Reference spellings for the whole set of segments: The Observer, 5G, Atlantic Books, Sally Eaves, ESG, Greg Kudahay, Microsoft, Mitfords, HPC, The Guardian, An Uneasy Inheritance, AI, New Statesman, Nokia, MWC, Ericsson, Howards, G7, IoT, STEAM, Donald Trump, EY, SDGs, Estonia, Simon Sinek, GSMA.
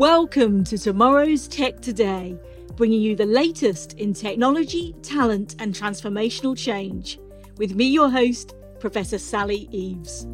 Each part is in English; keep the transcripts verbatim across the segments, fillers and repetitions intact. Welcome to Tomorrow's Tech Today, bringing you the latest in technology, talent and transformational change. With me, your host, Professor Sally Eaves.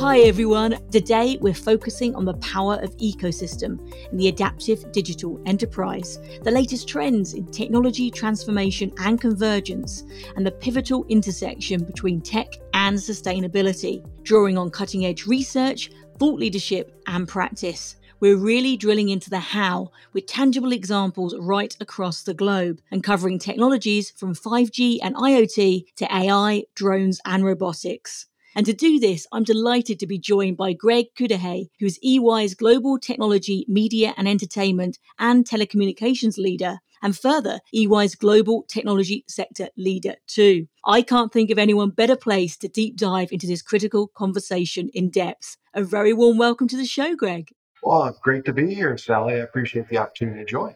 Hi everyone, today we're focusing on the power of ecosystem and the adaptive digital enterprise, the latest trends in technology transformation and convergence, and the pivotal intersection between tech and sustainability, drawing on cutting-edge research, thought leadership and practice. We're really drilling into the how with tangible examples right across the globe and covering technologies from five G and IoT to A I, drones and robotics. And to do this, I'm delighted to be joined by Greg Kudahay, who is E Y's Global Technology, Media and Entertainment and Telecommunications Leader, and further, E Y's Global Technology Sector Leader too. I can't think of anyone better placed to deep dive into this critical conversation in depth. A very warm welcome to the show, Greg. Well, it's great to be here, Sally. I appreciate the opportunity to join.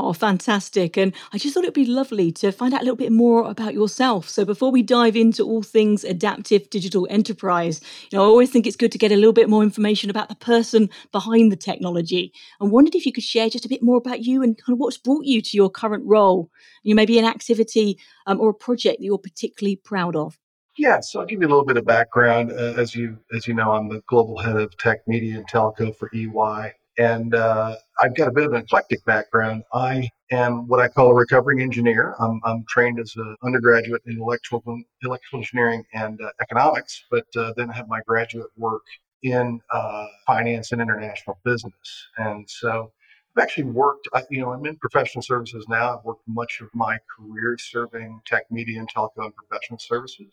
Oh, fantastic. And I just thought it'd be lovely to find out a little bit more about yourself. So before we dive into all things adaptive digital enterprise, you know, I always think it's good to get a little bit more information about the person behind the technology. I wondered if you could share just a bit more about you and kind of what's brought you to your current role. You may be an activity um, or a project that you're particularly proud of. Yeah, so I'll give you a little bit of background. Uh, as you as you know, I'm the global head of tech, media, and telco for E Y. And uh, I've got a bit of an eclectic background. I am what I call a recovering engineer. I'm, I'm trained as an undergraduate in electrical, electrical engineering and uh, economics, but uh, then I have my graduate work in uh, finance and international business. And so I've actually worked, you know, I'm in professional services now. I've worked much of my career serving tech, media, and telco and professional services.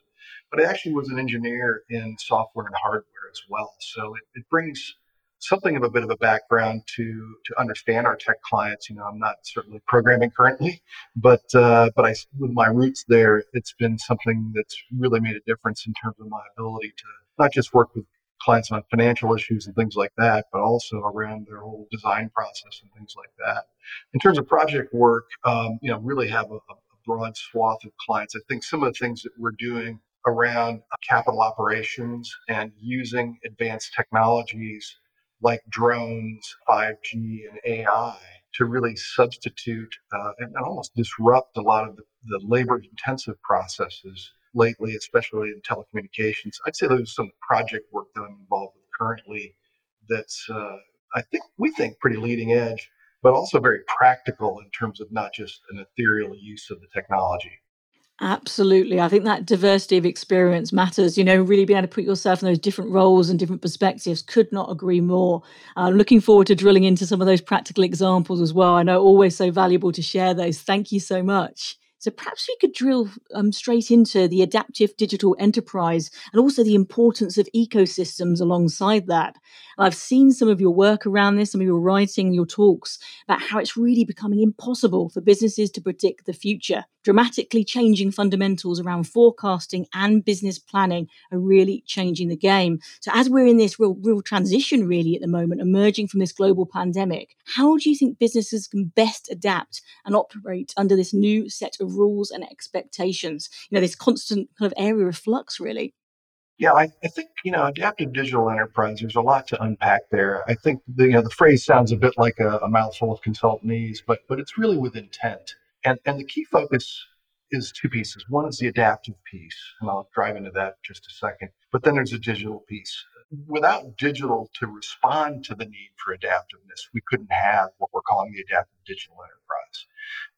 But I actually was an engineer in software and hardware as well. So it, it brings something of a bit of a background to to understand our tech clients. You know, I'm not certainly programming currently, but uh, but I with my roots there, it's been something that's really made a difference in terms of my ability to not just work with clients on financial issues and things like that, but also around their whole design process and things like that. In terms of project work, um, you know, really have a, a broad swath of clients. I think some of the things that we're doing around capital operations and using advanced technologies like drones, five G, and A I to really substitute uh, and, and almost disrupt a lot of the, the labor-intensive processes lately, especially in telecommunications. I'd say there's some project work that I'm involved with currently that's, uh, I think, we think pretty leading edge, but also very practical in terms of not just an ethereal use of the technology. Absolutely. I think that diversity of experience matters. You know, really being able to put yourself in those different roles and different perspectives. Could not agree more. I'm uh, looking forward to drilling into some of those practical examples as well. I know always so valuable to share those. Thank you so much. So perhaps we could drill um, straight into the adaptive digital enterprise and also the importance of ecosystems alongside that. I've seen some of your work around this, some of your writing, your talks about how it's really becoming impossible for businesses to predict the future. Dramatically changing fundamentals around forecasting and business planning are really changing the game. So as we're in this real, real transition really at the moment, emerging from this global pandemic, how do you think businesses can best adapt and operate under this new set of rules and expectations? You know, this constant kind of area of flux really. Yeah, I, I think, you know, adaptive digital enterprise, there's a lot to unpack there. I think, the, you know, the phrase sounds a bit like a, a mouthful of consultantese, but but it's really with intent. And and the key focus is two pieces. One is the adaptive piece, and I'll drive into that in just a second. But then there's a digital piece. Without digital to respond to the need for adaptiveness, we couldn't have what we're calling the adaptive digital enterprise.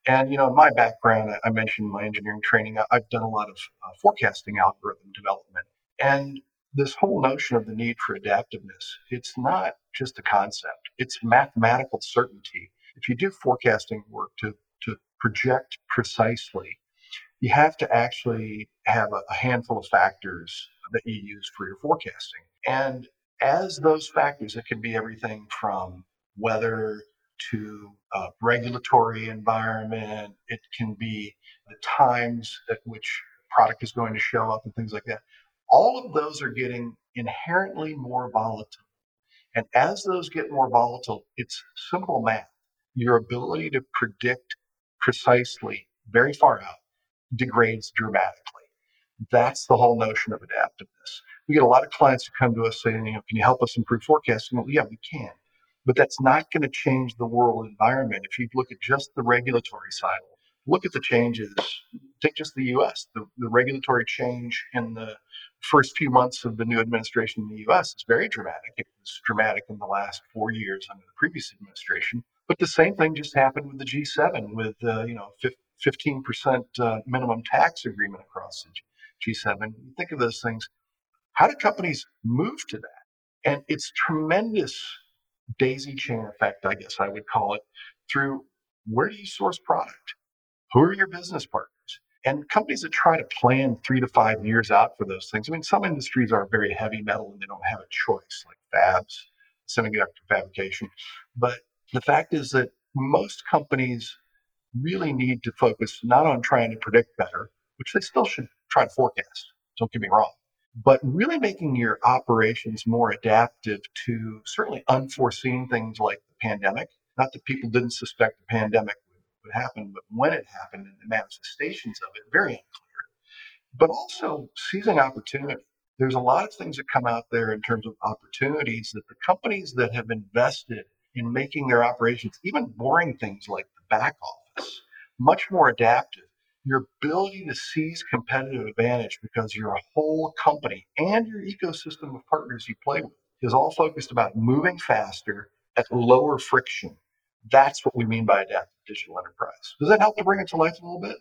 And, you know, in my background, I, I mentioned my engineering training. I, I've done a lot of uh, forecasting algorithm development. And this whole notion of the need for adaptiveness, it's not just a concept. It's mathematical certainty. If you do forecasting work to, to project precisely, you have to actually have a, a handful of factors that you use for your forecasting. And as those factors, it can be everything from weather to uh, regulatory environment. It can be the times at which product is going to show up and things like that. All of those are getting inherently more volatile. And as those get more volatile, it's simple math. Your ability to predict precisely, very far out, degrades dramatically. That's the whole notion of adaptiveness. We get a lot of clients who come to us saying, you know, can you help us improve forecasting? Well, yeah, we can. But that's not going to change the world environment. If you look at just the regulatory side, look at the changes. Take just the U S. The, the regulatory change in the first few months of the new administration in the U S is very dramatic. It was dramatic in the last four years under the previous administration. But the same thing just happened with the G seven, with uh, you know fifteen percent uh, minimum tax agreement across the G seven. Think of those things. How do companies move to that? And it's tremendous daisy chain effect, I guess I would call it, through where do you source product? Who are your business partners? And companies that try to plan three to five years out for those things. I mean, some industries are very heavy metal and they don't have a choice, like fabs, semiconductor fabrication. But the fact is that most companies really need to focus not on trying to predict better, which they still should try to forecast, don't get me wrong, but really making your operations more adaptive to certainly unforeseen things like the pandemic. Not that people didn't suspect the pandemic would happen, but when it happened and the manifestations of it, very unclear. But also seizing opportunity. There's a lot of things that come out there in terms of opportunities that the companies that have invested in making their operations, even boring things like the back office, much more adaptive. Your ability to seize competitive advantage because your whole company and your ecosystem of partners you play with is all focused about moving faster at lower friction. That's what we mean by adaptive digital enterprise. Does that help to bring it to life a little bit?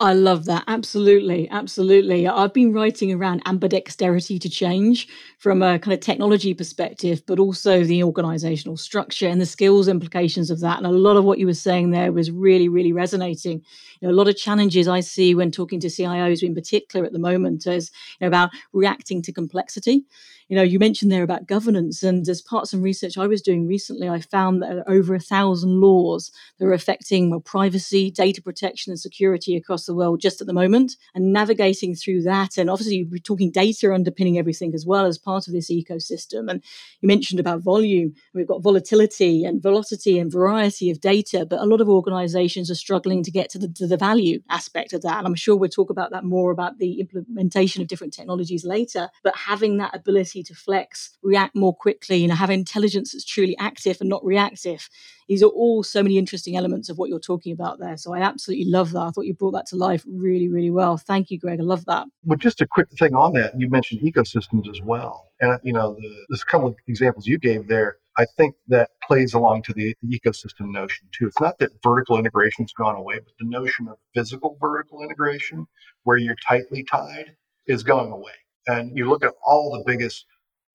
I love that. Absolutely. Absolutely. I've been writing around ambidexterity to change from a kind of technology perspective, but also the organizational structure and the skills implications of that. And a lot of what you were saying there was really, really resonating. You know, a lot of challenges I see when talking to C I Os in particular at the moment is, you know, about reacting to complexity. You know, you mentioned there about governance, and as part of some research I was doing recently, I found that over a thousand laws that are affecting well, privacy, data protection and security across the world just at the moment, and navigating through that. And obviously we're talking data underpinning everything as well as part of this ecosystem. And you mentioned about volume. We've got volatility and velocity and variety of data, but a lot of organizations are struggling to get to the, to the value aspect of that. And I'm sure we'll talk about that more about the implementation of different technologies later, but having that ability to flex, react more quickly, and you know, have intelligence that's truly active and not reactive. These are all so many interesting elements of what you're talking about there. So I absolutely love that. I thought you brought that to life really, really well. Thank you, Greg. I love that. Well, just a quick thing on that. You mentioned ecosystems as well. And, you know, the, there's a couple of examples you gave there. I think that plays along to the, the ecosystem notion, too. It's not that vertical integration has gone away, but the notion of physical vertical integration, where you're tightly tied, is going away. And you look at all the biggest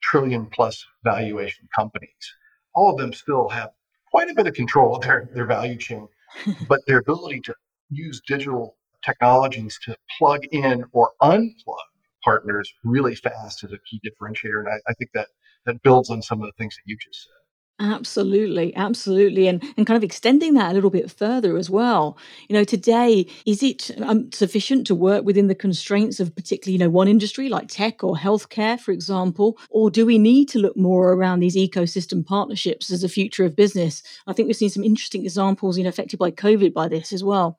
trillion-plus valuation companies. All of them still have quite a bit of control of their, their value chain, but their ability to use digital technologies to plug in or unplug partners really fast is a key differentiator. And I, I think that, that builds on some of the things that you just said. Absolutely, absolutely. And and kind of extending that a little bit further as well. You know, today, is it um, sufficient to work within the constraints of particularly, you know, one industry like tech or healthcare, for example? Or do we need to look more around these ecosystem partnerships as a future of business? I think we've seen some interesting examples, you know, affected by COVID by this as well.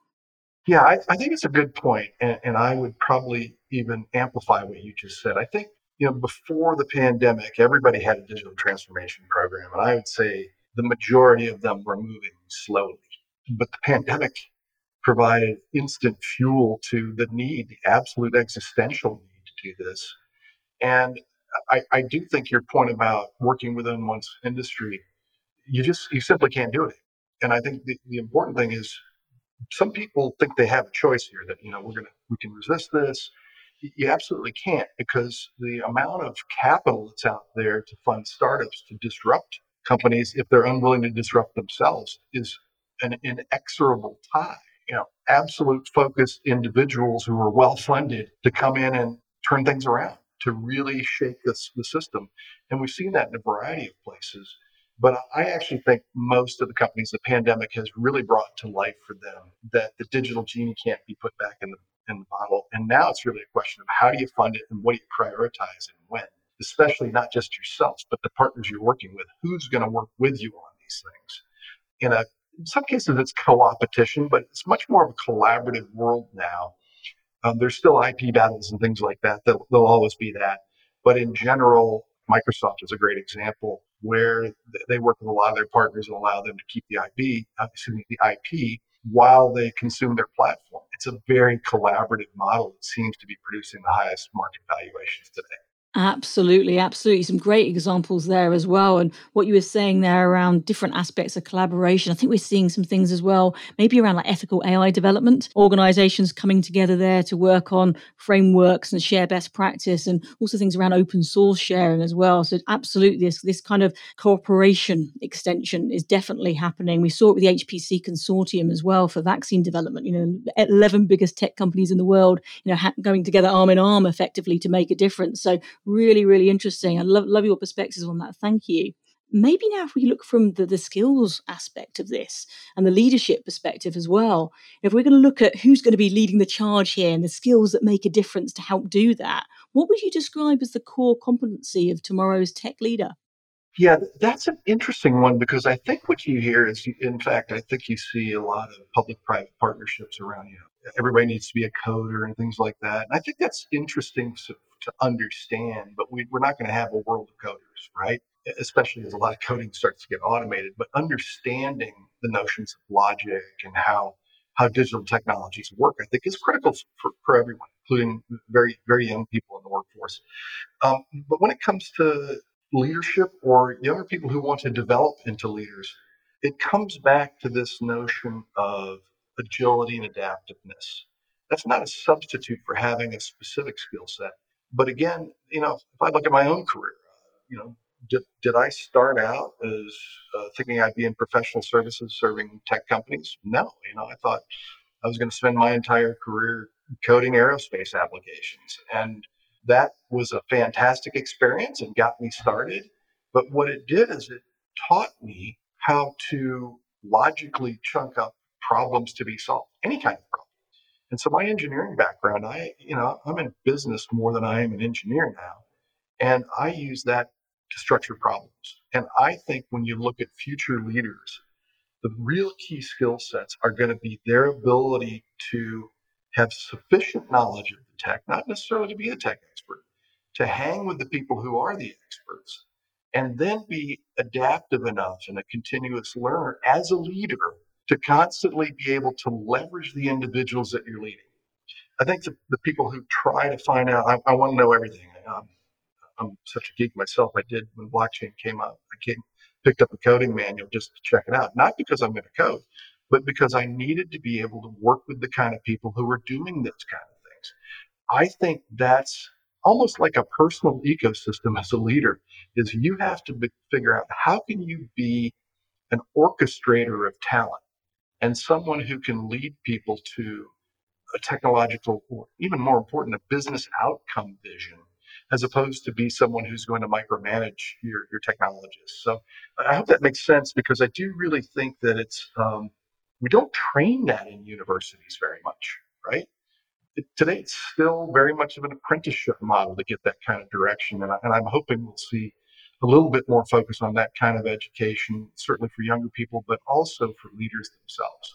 Yeah, I, I think it's a good point. And, and I would probably even amplify what you just said. I think You know, before the pandemic, everybody had a digital transformation program, and I would say the majority of them were moving slowly. But the pandemic provided instant fuel to the need, the absolute existential need to do this. And I, I do think your point about working within one's industry, you just you simply can't do it. And I think the, the important thing is some people think they have a choice here, that you know we're gonna we can resist this. You absolutely can't, because the amount of capital that's out there to fund startups to disrupt companies if they're unwilling to disrupt themselves is an inexorable tie. You know, absolute focused individuals who are well-funded to come in and turn things around, to really shake this, the system. And we've seen that in a variety of places. But I actually think most of the companies the pandemic has really brought to life for them that the digital genie can't be put back in the in the bottle. And now it's really a question of how do you fund it and what do you prioritize and when, especially not just yourself, but the partners you're working with. Who's going to work with you on these things? In, a, in some cases, it's co-opetition, but it's much more of a collaborative world now. Um, there's still I P battles and things like that. There'll, there'll always be that. But in general, Microsoft is a great example where they work with a lot of their partners and allow them to keep the I P, the I P while they consume their platform. It's a very collaborative model that seems to be producing the highest market valuations today. Absolutely, absolutely. Some great examples there as well. And what you were saying there around different aspects of collaboration, I think we're seeing some things as well, maybe around like ethical A I development, organizations coming together there to work on frameworks and share best practice, and also things around open source sharing as well. So absolutely, this, this kind of cooperation extension is definitely happening. We saw it with the H P C consortium as well for vaccine development, you know, eleven biggest tech companies in the world, you know, ha- going together arm in arm effectively to make a difference. So really, really interesting. I love love your perspectives on that. Thank you. Maybe now if we look from the, the skills aspect of this and the leadership perspective as well, if we're going to look at who's going to be leading the charge here and the skills that make a difference to help do that, what would you describe as the core competency of tomorrow's tech leader? Yeah, that's an interesting one, because I think what you hear is, in fact, I think you see a lot of public-private partnerships around, you know, everybody needs to be a coder and things like that. And I think that's interesting to, to understand, but we, we're not going to have a world of coders, right? Especially as a lot of coding starts to get automated. But understanding the notions of logic and how how digital technologies work, I think, is critical for, for everyone, including very, very young people in the workforce. Um, but when it comes to leadership or younger people who want to develop into leaders, it comes back to this notion of agility and adaptiveness. That's not a substitute for having a specific skill set. But again, you know, if I look at my own career, you know, did, did I start out as uh, thinking I'd be in professional services serving tech companies? No, you know, I thought I was going to spend my entire career coding aerospace applications, and that was a fantastic experience and got me started. But what it did is it taught me how to logically chunk up problems to be solved, any kind of problem. And so my engineering background, I, you know, I'm in business more than I am an engineer now. And I use that to structure problems. And I think when you look at future leaders, the real key skill sets are going to be their ability to have sufficient knowledge of the tech, not necessarily to be a tech expert, to hang with the people who are the experts, and then be adaptive enough and a continuous learner as a leader to constantly be able to leverage the individuals that you're leading. I think the, the people who try to find out, I, I want to know everything. I'm, I'm such a geek myself. I did, when blockchain came out, I came, picked up a coding manual just to check it out, not because I'm going to code, but because I needed to be able to work with the kind of people who were doing those kind of things. I think that's almost like a personal ecosystem as a leader, is you have to be, figure out how can you be an orchestrator of talent and someone who can lead people to a technological, or even more important, a business outcome vision, as opposed to be someone who's going to micromanage your, your technologists. So I hope that makes sense, because I do really think that it's... Um, We don't train that in universities very much, right? It, today, it's still very much of an apprenticeship model to get that kind of direction. And, I, and I'm hoping we'll see a little bit more focus on that kind of education, certainly for younger people, but also for leaders themselves.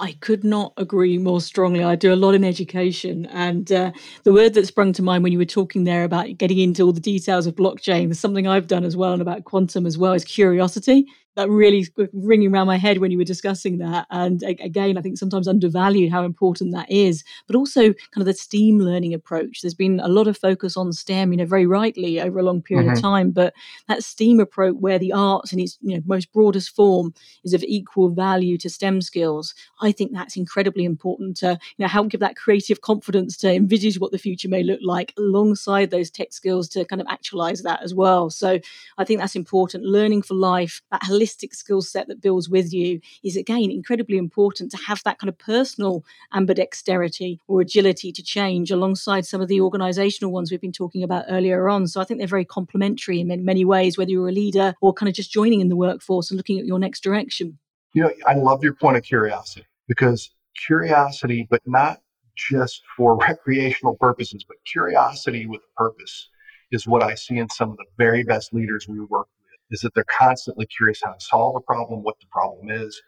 I could not agree more strongly. I do a lot in education, and uh, the word that sprung to mind when you were talking there about getting into all the details of blockchain is something I've done as well, and about quantum as well, is curiosity. That really ringing around my head when you were discussing that. And again, I think sometimes undervalued how important that is, but also kind of the STEAM learning approach. There's been a lot of focus on STEM, you know, very rightly over a long period mm-hmm. of time, but that STEAM approach where the arts in its, you know, most broadest form is of equal value to STEM skills. I think that's incredibly important to, you know, help give that creative confidence to envisage what the future may look like alongside those tech skills to kind of actualize that as well. So I think that's important. Learning for life, that skill set that builds with you is again incredibly important to have that kind of personal ambidexterity or agility to change alongside some of the organizational ones we've been talking about earlier on. So I think they're very complementary in many ways, whether you're a leader or kind of just joining in the workforce and looking at your next direction. You know, I love your point of curiosity, because curiosity, but not just for recreational purposes, but curiosity with a purpose is what I see in some of the very best leaders we work with. Is that they're constantly curious how to solve a problem, what the problem is,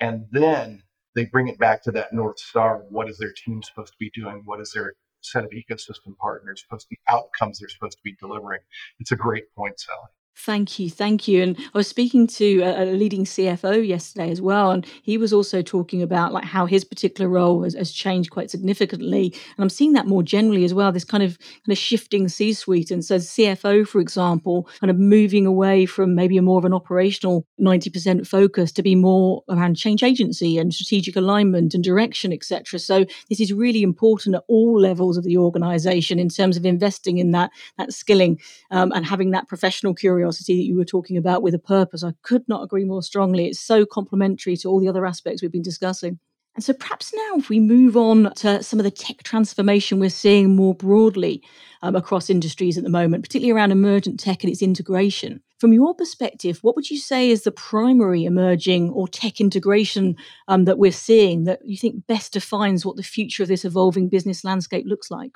and then they bring it back to that North Star. What is their team supposed to be doing? What is their set of ecosystem partners, plus the outcomes they're supposed to be delivering. It's a great point, Sally. Thank you. Thank you. And I was speaking to a leading C F O yesterday as well, and he was also talking about like how his particular role has, has changed quite significantly. And I'm seeing that more generally as well, this kind of kind of shifting C-suite. And so C F O, for example, kind of moving away from maybe a more of an operational ninety percent focus to be more around change agency and strategic alignment and direction, et cetera. So this is really important at all levels of the organization in terms of investing in that, that skilling um, and having that professional curiosity that you were talking about with a purpose. I could not agree more strongly. It's so complementary to all the other aspects we've been discussing. And so perhaps now if we move on to some of the tech transformation we're seeing more broadly um, across industries at the moment, particularly around emergent tech and its integration. From your perspective, what would you say is the primary emerging or tech integration um, that we're seeing that you think best defines what the future of this evolving business landscape looks like?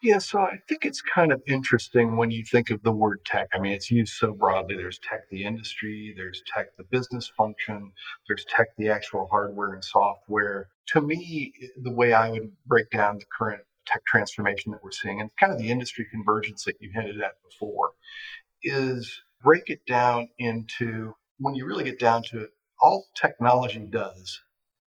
Yeah, so I think it's kind of interesting when you think of the word tech. I mean, it's used so broadly. There's tech, the industry, there's tech, the business function, there's tech, the actual hardware and software. To me, the way I would break down the current tech transformation that we're seeing, and kind of the industry convergence that you hinted at before, is break it down into, when you really get down to it, all technology does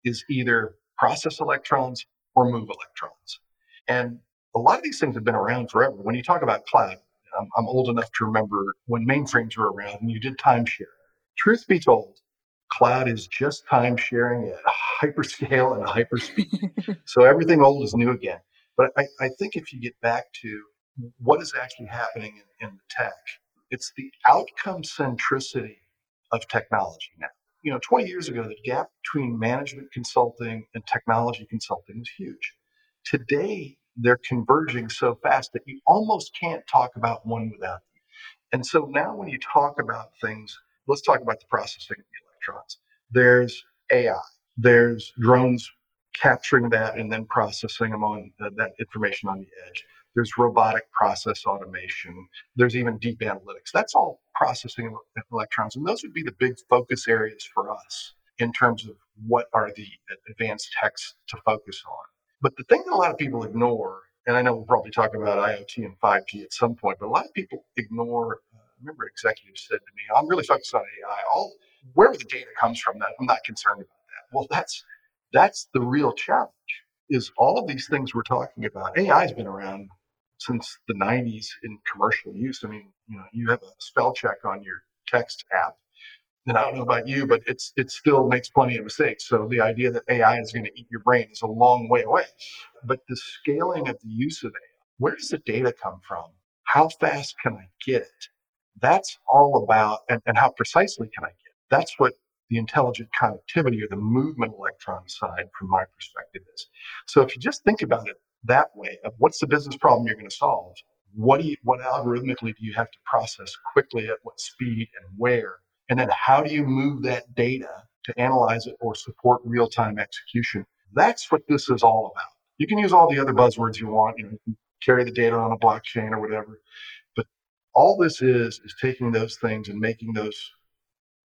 is either process electrons or move electrons. And a lot of these things have been around forever. When you talk about cloud, I'm, I'm old enough to remember when mainframes were around and you did time sharing. Truth be told, cloud is just time sharing at hyperscale and hyperspeed. So everything old is new again. But I, I think if you get back to what is actually happening in, in the tech, it's the outcome centricity of technology now. You know, twenty years ago, the gap between management consulting and technology consulting was huge. Today, they're converging so fast that you almost can't talk about one without them. And so now when you talk about things, let's talk about the processing of the electrons. There's A I. There's drones capturing that and then processing them on uh, that information on the edge. There's robotic process automation. There's even deep analytics. That's all processing of electrons. And those would be the big focus areas for us in terms of what are the advanced techs to focus on. But the thing that a lot of people ignore, and I know we'll probably talk about IoT and five G at some point, but a lot of people ignore, uh, I remember executives said to me, I'm really focused on A I. All wherever the data comes from, that I'm not concerned about that. Well, that's that's the real challenge, is all of these things we're talking about. A I has been around since the nineties in commercial use. I mean, you know, you have a spell check on your text app. And I don't know about you, but it's it still makes plenty of mistakes. So the idea that A I is going to eat your brain is a long way away. But the scaling of the use of A I, where does the data come from? How fast can I get it? That's all about, and, and how precisely can I get it? That's what the intelligent connectivity or the movement electron side, from my perspective, is. So if you just think about it that way, of what's the business problem you're going to solve? What do you, what algorithmically do you have to process quickly, at what speed and where? And then how do you move that data to analyze it or support real-time execution? That's what this is all about. You can use all the other buzzwords you want, you know, you can carry the data on a blockchain or whatever. But all this is, is taking those things and making those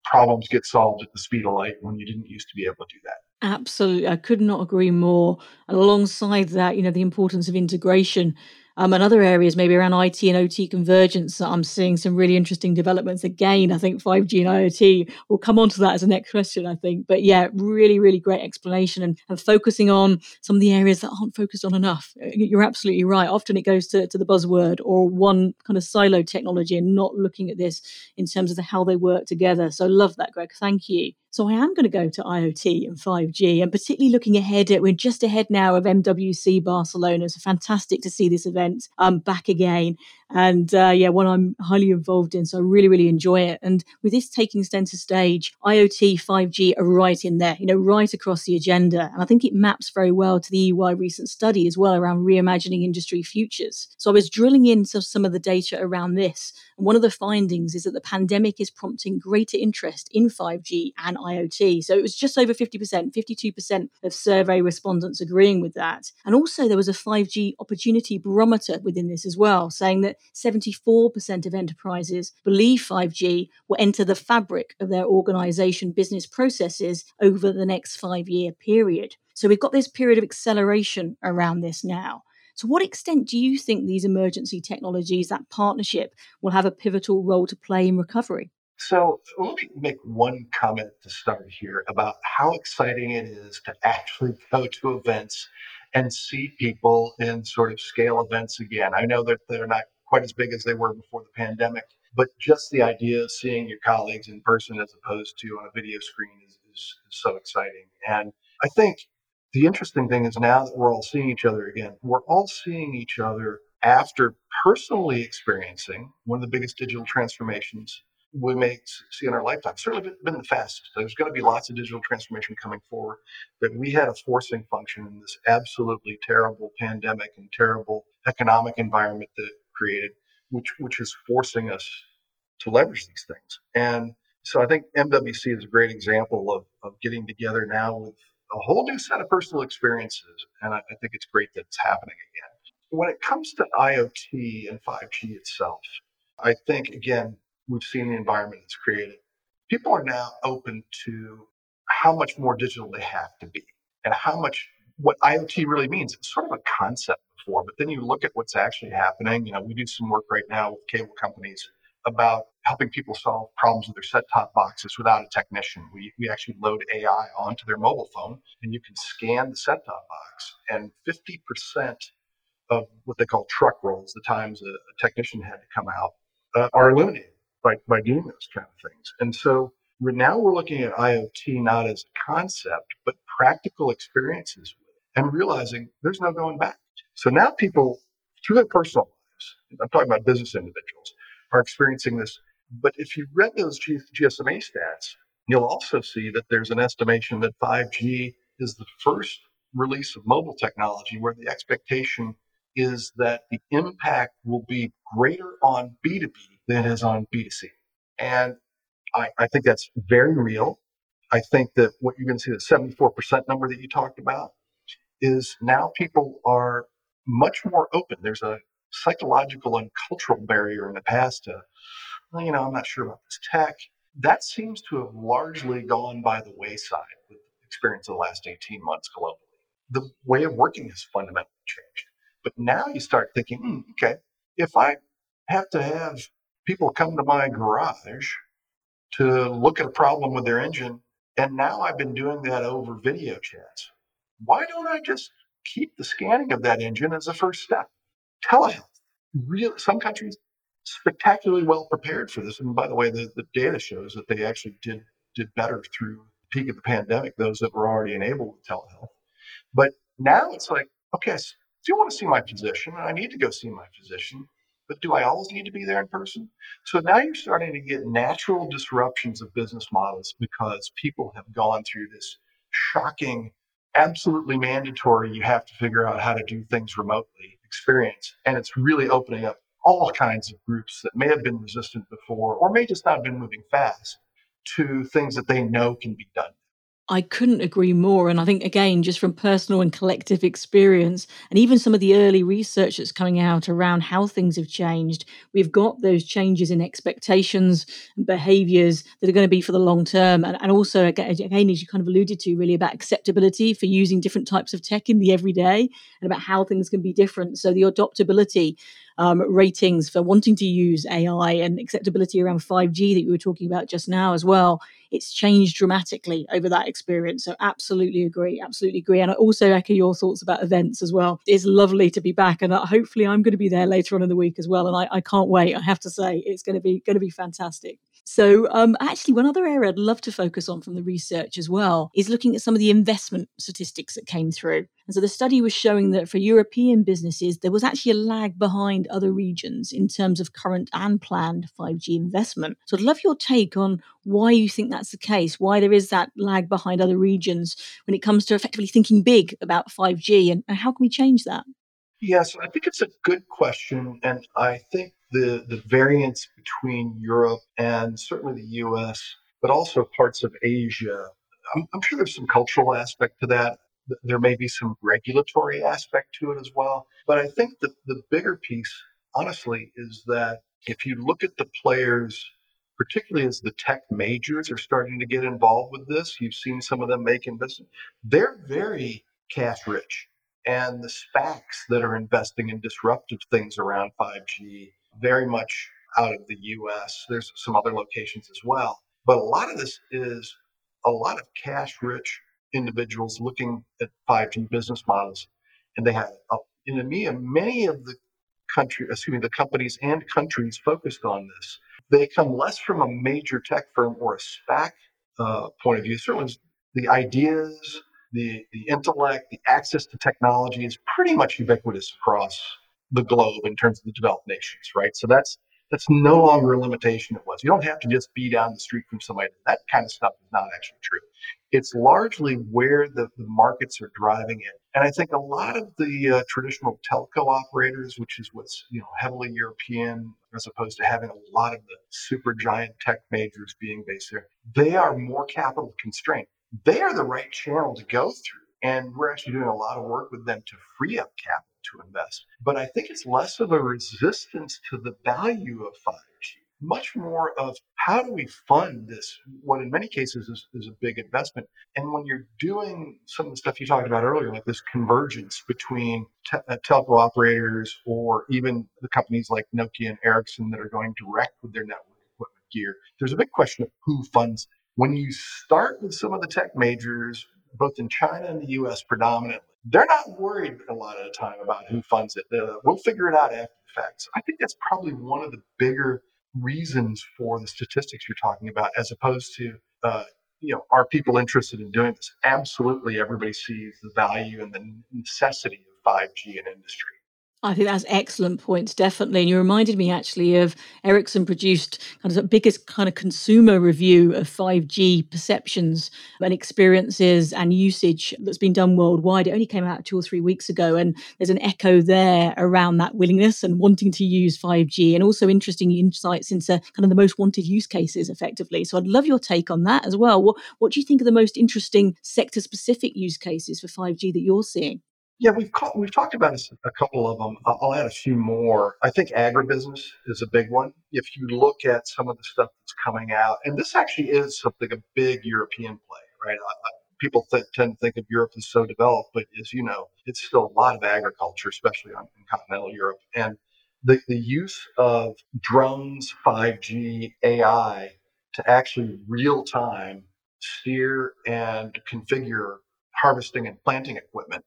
problems get solved at the speed of light when you didn't used to be able to do that. Absolutely. I could not agree more. And alongside that, you know, the importance of integration um, and other areas, maybe around I T and O T convergence, I'm seeing some really interesting developments. Again, I think five G and IoT, we'll come on to that as the next question, I think. But yeah, really, really great explanation and, and focusing on some of the areas that aren't focused on enough. You're absolutely right. Often it goes to, to the buzzword or one kind of siloed technology and not looking at this in terms of the, how they work together. So love that, Greg. Thank you. So I am going to go to IoT and five G, and particularly looking ahead, at, we're just ahead now of M W C Barcelona. So fantastic to see this event um, back again. And uh, yeah, one I'm highly involved in. So I really, really enjoy it. And with this taking center stage, IoT, five G are right in there, you know, right across the agenda. And I think it maps very well to the E Y recent study as well around reimagining industry futures. So I was drilling into some of the data around this. And one of the findings is that the pandemic is prompting greater interest in five G and IoT. So it was just over fifty percent, fifty-two percent of survey respondents agreeing with that. And also there was a five G opportunity barometer within this as well, saying that seventy-four percent of enterprises believe five G will enter the fabric of their organization business processes over the next five-year period. So we've got this period of acceleration around this now. To what extent do you think these emergency technologies, that partnership, will have a pivotal role to play in recovery? So let me make one comment to start here about how exciting it is to actually go to events and see people in sort of scale events again. I know that they're not quite as big as they were before the pandemic, but just the idea of seeing your colleagues in person as opposed to on a video screen is, is, is so exciting. And I think the interesting thing is now that we're all seeing each other again, we're all seeing each other after personally experiencing one of the biggest digital transformations we may see in our lifetime. Certainly been the fastest. There's going to be lots of digital transformation coming forward, but we had a forcing function in this absolutely terrible pandemic and terrible economic environment that it created, which which is forcing us to leverage these things. And so I think M W C is a great example of, of getting together now with a whole new set of personal experiences. And I, I think it's great that it's happening again. When it comes to IoT and five G itself, I think, again, we've seen the environment it's created. People are now open to how much more digital they have to be and how much what IoT really means. It's sort of a concept before, but then you look at what's actually happening. You know, we do some work right now with cable companies about helping people solve problems with their set-top boxes without a technician. We we actually load A I onto their mobile phone and you can scan the set-top box, and fifty percent of what they call truck rolls, the times a, a technician had to come out, uh, are eliminated by, by doing those kind of things. And so we're, now we're looking at IoT not as a concept, but practical experiences and realizing there's no going back. So now people, through their personal lives, I'm talking about business individuals, are experiencing this. But if you read those G S M A stats, you'll also see that there's an estimation that five G is the first release of mobile technology where the expectation is that the impact will be greater on B to B than it is on B to C. And I, I think that's very real. I think that what you're going to see, the seventy-four percent number that you talked about, is now people are much more open. There's a psychological and cultural barrier in the past to, well, you know, I'm not sure about this tech. That seems to have largely gone by the wayside with the experience of the last eighteen months globally. The way of working has fundamentally changed. But now you start thinking, hmm, okay, if I have to have people come to my garage to look at a problem with their engine, and now I've been doing that over video chats, why don't I just keep the scanning of that engine as a first step? Telehealth. Real, some countries spectacularly well prepared for this. And by the way, the, the data shows that they actually did did better through the peak of the pandemic, those that were already enabled with telehealth. But now it's like, okay, I do want to see my physician, and I need to go see my physician, but do I always need to be there in person? So now you're starting to get natural disruptions of business models because people have gone through this shocking, absolutely mandatory, you have to figure out how to do things remotely experience. And it's really opening up all kinds of groups that may have been resistant before or may just not have been moving fast to things that they know can be done. I couldn't agree more. And I think, again, just from personal and collective experience, and even some of the early research that's coming out around how things have changed, we've got those changes in expectations and behaviours that are going to be for the long term. And, and also, again, as you kind of alluded to, really about acceptability for using different types of tech in the everyday and about how things can be different. So the adoptability um, ratings for wanting to use A I and acceptability around five G that you were talking about just now as well, it's changed dramatically over that experience. So absolutely agree, absolutely agree. And I also echo your thoughts about events as well. It's lovely to be back, and hopefully I'm going to be there later on in the week as well. And I, I can't wait. I have to say it's going to be going to be fantastic. So um, actually, one other area I'd love to focus on from the research as well is looking at some of the investment statistics that came through. And so the study was showing that for European businesses, there was actually a lag behind other regions in terms of current and planned five G investment. So I'd love your take on why you think that's the case, why there is that lag behind other regions when it comes to effectively thinking big about five G, and, and how can we change that? Yes, I think it's a good question. And I think the, the variance between Europe and certainly the U S, but also parts of Asia, I'm, I'm sure there's some cultural aspect to that. There may be some regulatory aspect to it as well. But I think the, the bigger piece, honestly, is that if you look at the players, particularly as the tech majors are starting to get involved with this, you've seen some of them make investments, they're very cash rich. and the SPACs that are investing in disruptive things around five G, very much out of the U S. There's some other locations as well. But a lot of this is a lot of cash-rich individuals looking at five G business models. And they have, uh, in EMEA, many of the country, excuse me, the companies and countries focused on this. They come less from a major tech firm or a SPAC uh, point of view. Certainly the ideas, the, the intellect, the access to technology is pretty much ubiquitous across the globe in terms of the developed nations, right? So that's that's no longer a limitation it was. You don't have to just be down the street from somebody. That kind of stuff is not actually true. It's largely where the, the markets are driving it. And I think a lot of the uh, traditional telco operators, which is what's you know heavily European, as opposed to having a lot of the super giant tech majors being based there, they are more capital constrained. They are the right channel to go through. And we're actually doing a lot of work with them to free up capital to invest. But I think it's less of a resistance to the value of five G, much more of how do we fund this, what in many cases is, is a big investment. And when you're doing some of the stuff you talked about earlier, like this convergence between te- uh, telco operators or even the companies like Nokia and Ericsson that are going direct with their network equipment gear, there's a big question of who funds it. When you start with some of the tech majors, both in China and the U S predominantly, they're not worried a lot of the time about who funds it. Uh, we'll figure it out after the fact. So I think that's probably one of the bigger reasons for the statistics you're talking about, as opposed to, uh, you know, are people interested in doing this? Absolutely. Everybody sees the value and the necessity of five G in industry. I think that's excellent points, definitely. And you reminded me actually of Ericsson produced kind of the biggest kind of consumer review of five G perceptions and experiences and usage that's been done worldwide. It only came out two or three weeks ago. And there's an echo there around that willingness and wanting to use five G, and also interesting insights into kind of the most wanted use cases effectively. So I'd love your take on that as well. What, what do you think are the most interesting sector-specific use cases for five G that you're seeing? Yeah, we've caught, we've talked about a couple of them. I'll add a few more. I think agribusiness is a big one. If you look at some of the stuff that's coming out, and this actually is something, a big European play, right? I, I, people th- tend to think of Europe as so developed, but as you know, it's still a lot of agriculture, especially on, in continental Europe. And the, the use of drones, five G, A I to actually real-time steer and configure harvesting and planting equipment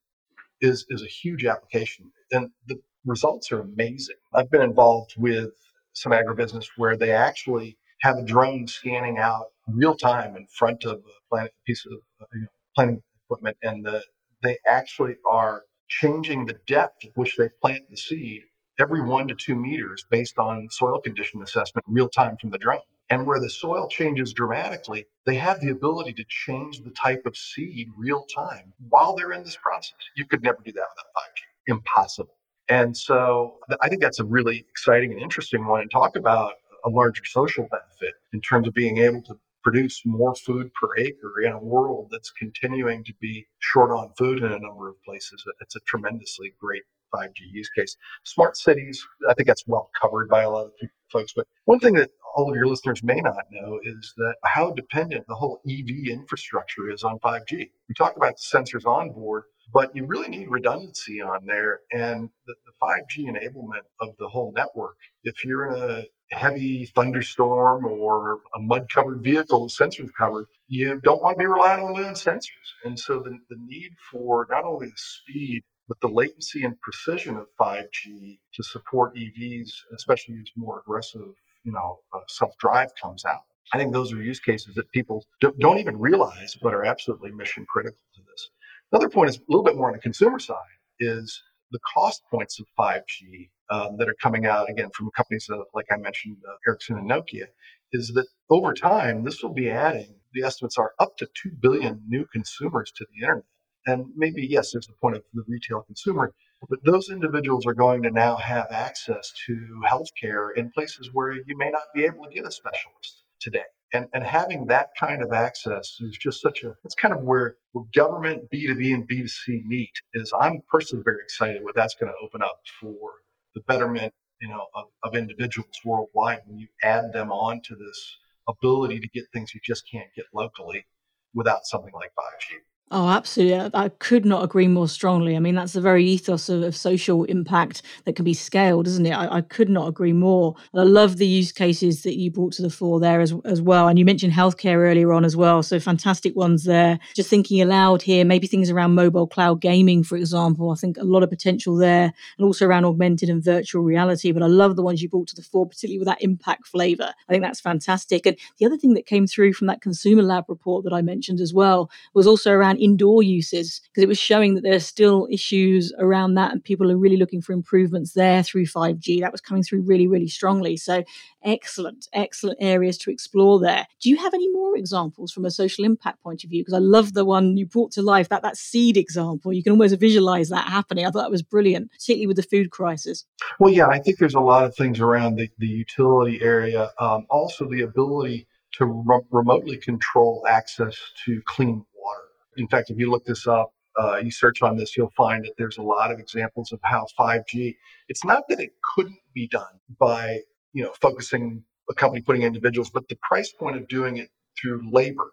Is, is a huge application, and the results are amazing. I've been involved with some agribusiness where they actually have a drone scanning out real time in front of a plant, piece of you know, planting equipment, and the, they actually are changing the depth at which they plant the seed every one to two meters based on soil condition assessment real time from the drone. And where the soil changes dramatically, they have the ability to change the type of seed real time while they're in this process. You could never do that without five G. Impossible. And so I think that's a really exciting and interesting one. And talk about a larger social benefit in terms of being able to produce more food per acre in a world that's continuing to be short on food in a number of places. It's a tremendously great five G use case. Smart cities, I think that's well covered by a lot of folks. But one thing that all of your listeners may not know is that how dependent the whole E V infrastructure is on five G. We talk about the sensors on board, but you really need redundancy on there. And the, the five G enablement of the whole network, if you're in a heavy thunderstorm or a mud-covered vehicle with sensors covered, you don't want to be relying on lead sensors. And so the, the need for not only the speed, but the latency and precision of five G to support E Vs, especially as more aggressive, you know, uh, self-drive comes out. I think those are use cases that people d- don't even realize, but are absolutely mission critical to this. Another point is a little bit more on the consumer side is the cost points of five G um, that are coming out, again, from companies that, like I mentioned, uh, Ericsson and Nokia, is that over time, this will be adding, the estimates are up to two billion new consumers to the internet. And maybe, yes, there's the point of the retail consumer, but those individuals are going to now have access to healthcare in places where you may not be able to get a specialist today. And and having that kind of access is just such a, it's kind of where, where government B to B and B to C meet, is I'm personally very excited what that's going to open up for the betterment, you know, of, of individuals worldwide when you add them on to this ability to get things you just can't get locally without something like five G. Oh, absolutely. I could not agree more strongly. I mean, that's the very ethos of, of social impact that can be scaled, isn't it? I, I could not agree more. And I love the use cases that you brought to the fore there as, as well. And you mentioned healthcare earlier on as well. So fantastic ones there. Just thinking aloud here, maybe things around mobile cloud gaming, for example. I think a lot of potential there, and also around augmented and virtual reality. But I love the ones you brought to the fore, particularly with that impact flavour. I think that's fantastic. And the other thing that came through from that Consumer Lab report that I mentioned as well was also around indoor uses, because it was showing that there are still issues around that and people are really looking for improvements there through five G. That was coming through really, really strongly. So excellent, excellent areas to explore there. Do you have any more examples from a social impact point of view? Because I love the one you brought to life, that, that seed example. You can almost visualize that happening. I thought that was brilliant, particularly with the food crisis. Well, yeah, I think there's a lot of things around the, the utility area. Um, also, the ability to re- remotely control access to clean water. In fact, if you look this up, uh, you search on this, you'll find that there's a lot of examples of how five G, it's not that it couldn't be done by, you know, focusing a company, putting individuals, but the price point of doing it through labor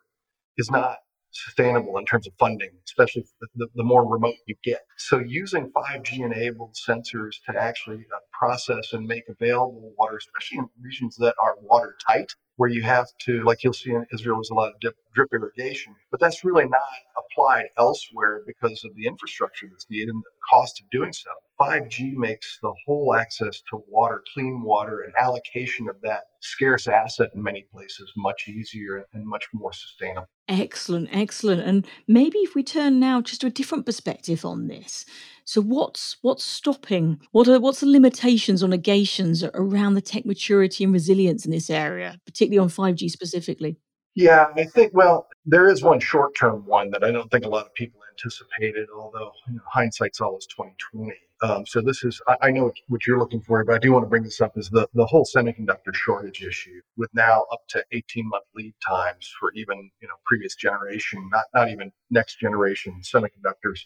is not sustainable in terms of funding, especially the, the, the more remote you get. So using five G-enabled sensors to actually uh, process and make available water, especially in regions that are watertight, where you have to, like you'll see in Israel, there's a lot of drip, drip irrigation, but that's really not applied elsewhere because of the infrastructure that's needed and the cost of doing so. five G makes the whole access to water, clean water, and allocation of that scarce asset in many places much easier and much more sustainable. Excellent, excellent. And maybe if we turn now just to a different perspective on this. So what's what's stopping? What are what's the limitations or negations around the tech maturity and resilience in this area, particularly on five G specifically? Yeah, I think, well, there is one short-term one that I don't think a lot of people anticipated, although you know, hindsight's always twenty twenty. Um, so this is, I, I know what you're looking for, but I do want to bring this up, is the, the whole semiconductor shortage issue with now up to eighteen-month lead times for even, you know, previous generation, not, not even next generation semiconductors.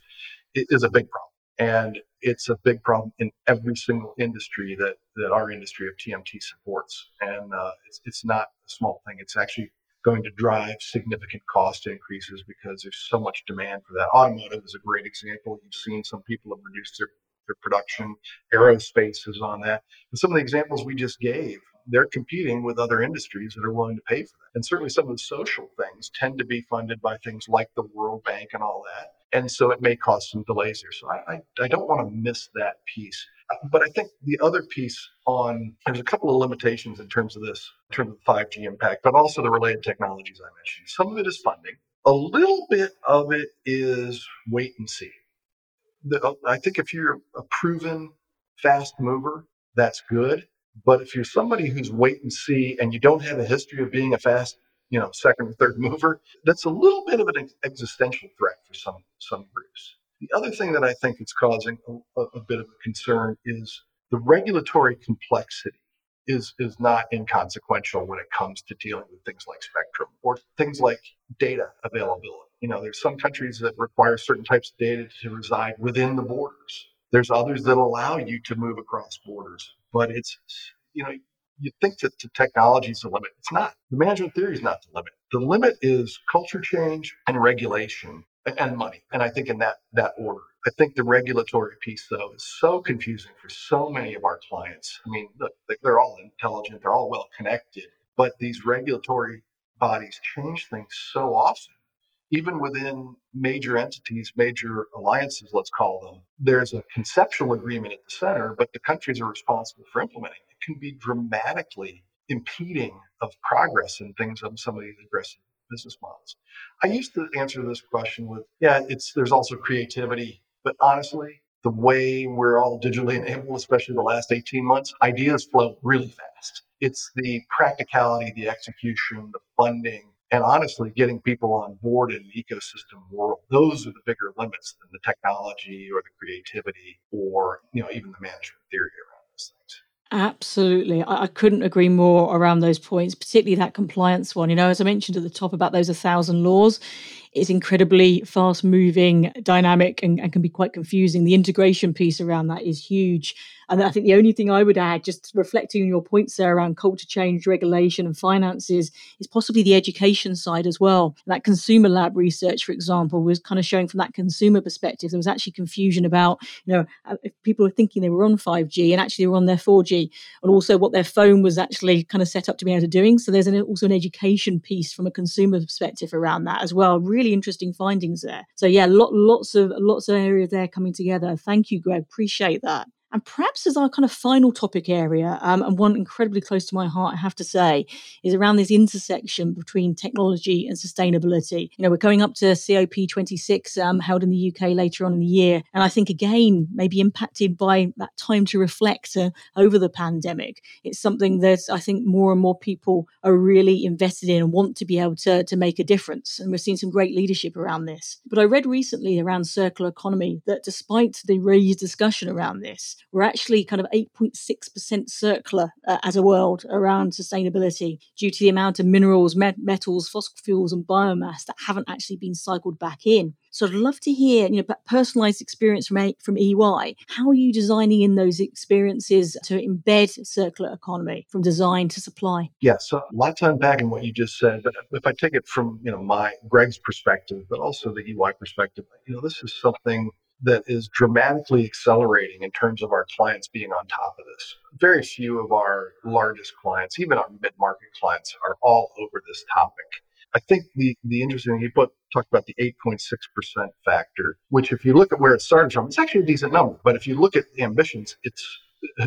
It is a big problem. And it's a big problem in every single industry that, that our industry of T M T supports. And uh, it's, it's not a small thing. It's actually going to drive significant cost increases because there's so much demand for that. Automotive is a great example. You've seen some people have reduced their their production. Aerospace is on that. And some of the examples we just gave, they're competing with other industries that are willing to pay for that. And certainly some of the social things tend to be funded by things like the World Bank and all that. And so it may cause some delays there. So I, I, I don't want to miss that piece. But I think the other piece on, there's a couple of limitations in terms of this, in terms of the five G impact, but also the related technologies I mentioned. Some of it is funding. A little bit of it is wait and see. I think if you're a proven fast mover, that's good. But if you're somebody who's wait and see and you don't have a history of being a fast, you know, second or third mover, that's a little bit of an existential threat for some some groups. The other thing that I think is causing a, a bit of a concern is the regulatory complexity is is not inconsequential when it comes to dealing with things like spectrum or things like data availability. You know, there's some countries that require certain types of data to reside within the borders. There's others that allow you to move across borders. But it's, you know, you think that the technology is the limit. It's not. The management theory is not the limit. The limit is culture change and regulation and money. And I think in that that order. I think the regulatory piece, though, is so confusing for so many of our clients. I mean, look, they're all intelligent. They're all well-connected. But these regulatory bodies change things so often. Even within major entities, major alliances, let's call them, there's a conceptual agreement at the center, but the countries are responsible for implementing. It can be dramatically impeding of progress in things on some of these aggressive business models. I used to answer this question with, yeah, it's there's also creativity, but honestly, the way we're all digitally enabled, especially the last eighteen months, ideas flow really fast. It's the practicality, the execution, the funding, and honestly, getting people on board in the ecosystem world, those are the bigger limits than the technology or the creativity or, you know, even the management theory around those things. Absolutely. I, I couldn't agree more around those points, particularly that compliance one. You know, as I mentioned at the top about those a thousand laws, is incredibly fast-moving, dynamic, and, and can be quite confusing. The integration piece around that is huge. And I think the only thing I would add, just reflecting on your points there around culture change, regulation and finances, is possibly the education side as well. That consumer lab research, for example, was kind of showing from that consumer perspective, there was actually confusion about, you know, if people were thinking they were on five G and actually they were on their four G, and also what their phone was actually kind of set up to be able to doing. So there's an, also an education piece from a consumer perspective around that as well. Really interesting findings there. So yeah, lot, lots of lots of areas there coming together. Thank you, Greg. Appreciate that. And perhaps as our kind of final topic area, um, and one incredibly close to my heart, I have to say, is around this intersection between technology and sustainability. You know, we're going up to C O P twenty-six, um, held in the U K later on in the year. And I think, again, maybe impacted by that time to reflect uh, over the pandemic. It's something that I think more and more people are really invested in and want to be able to, to make a difference. And we've seen some great leadership around this. But I read recently around circular economy that despite the raised discussion around this, we're actually kind of eight point six percent circular uh, as a world around sustainability due to the amount of minerals, met- metals, fossil fuels and biomass that haven't actually been cycled back in. So I'd love to hear, you know, personalised experience from a- from E Y. How are you designing in those experiences to embed circular economy from design to supply? Yeah, so lots to unpack in what you just said. But if I take it from, you know, my Greg's perspective, but also the E Y perspective, you know, this is something that is dramatically accelerating in terms of our clients being on top of this. Very few of our largest clients, even our mid-market clients, are all over this topic. I think the, the interesting thing, you put, talked about the eight point six percent factor, which if you look at where it started from, it's actually a decent number. But if you look at the ambitions, it's,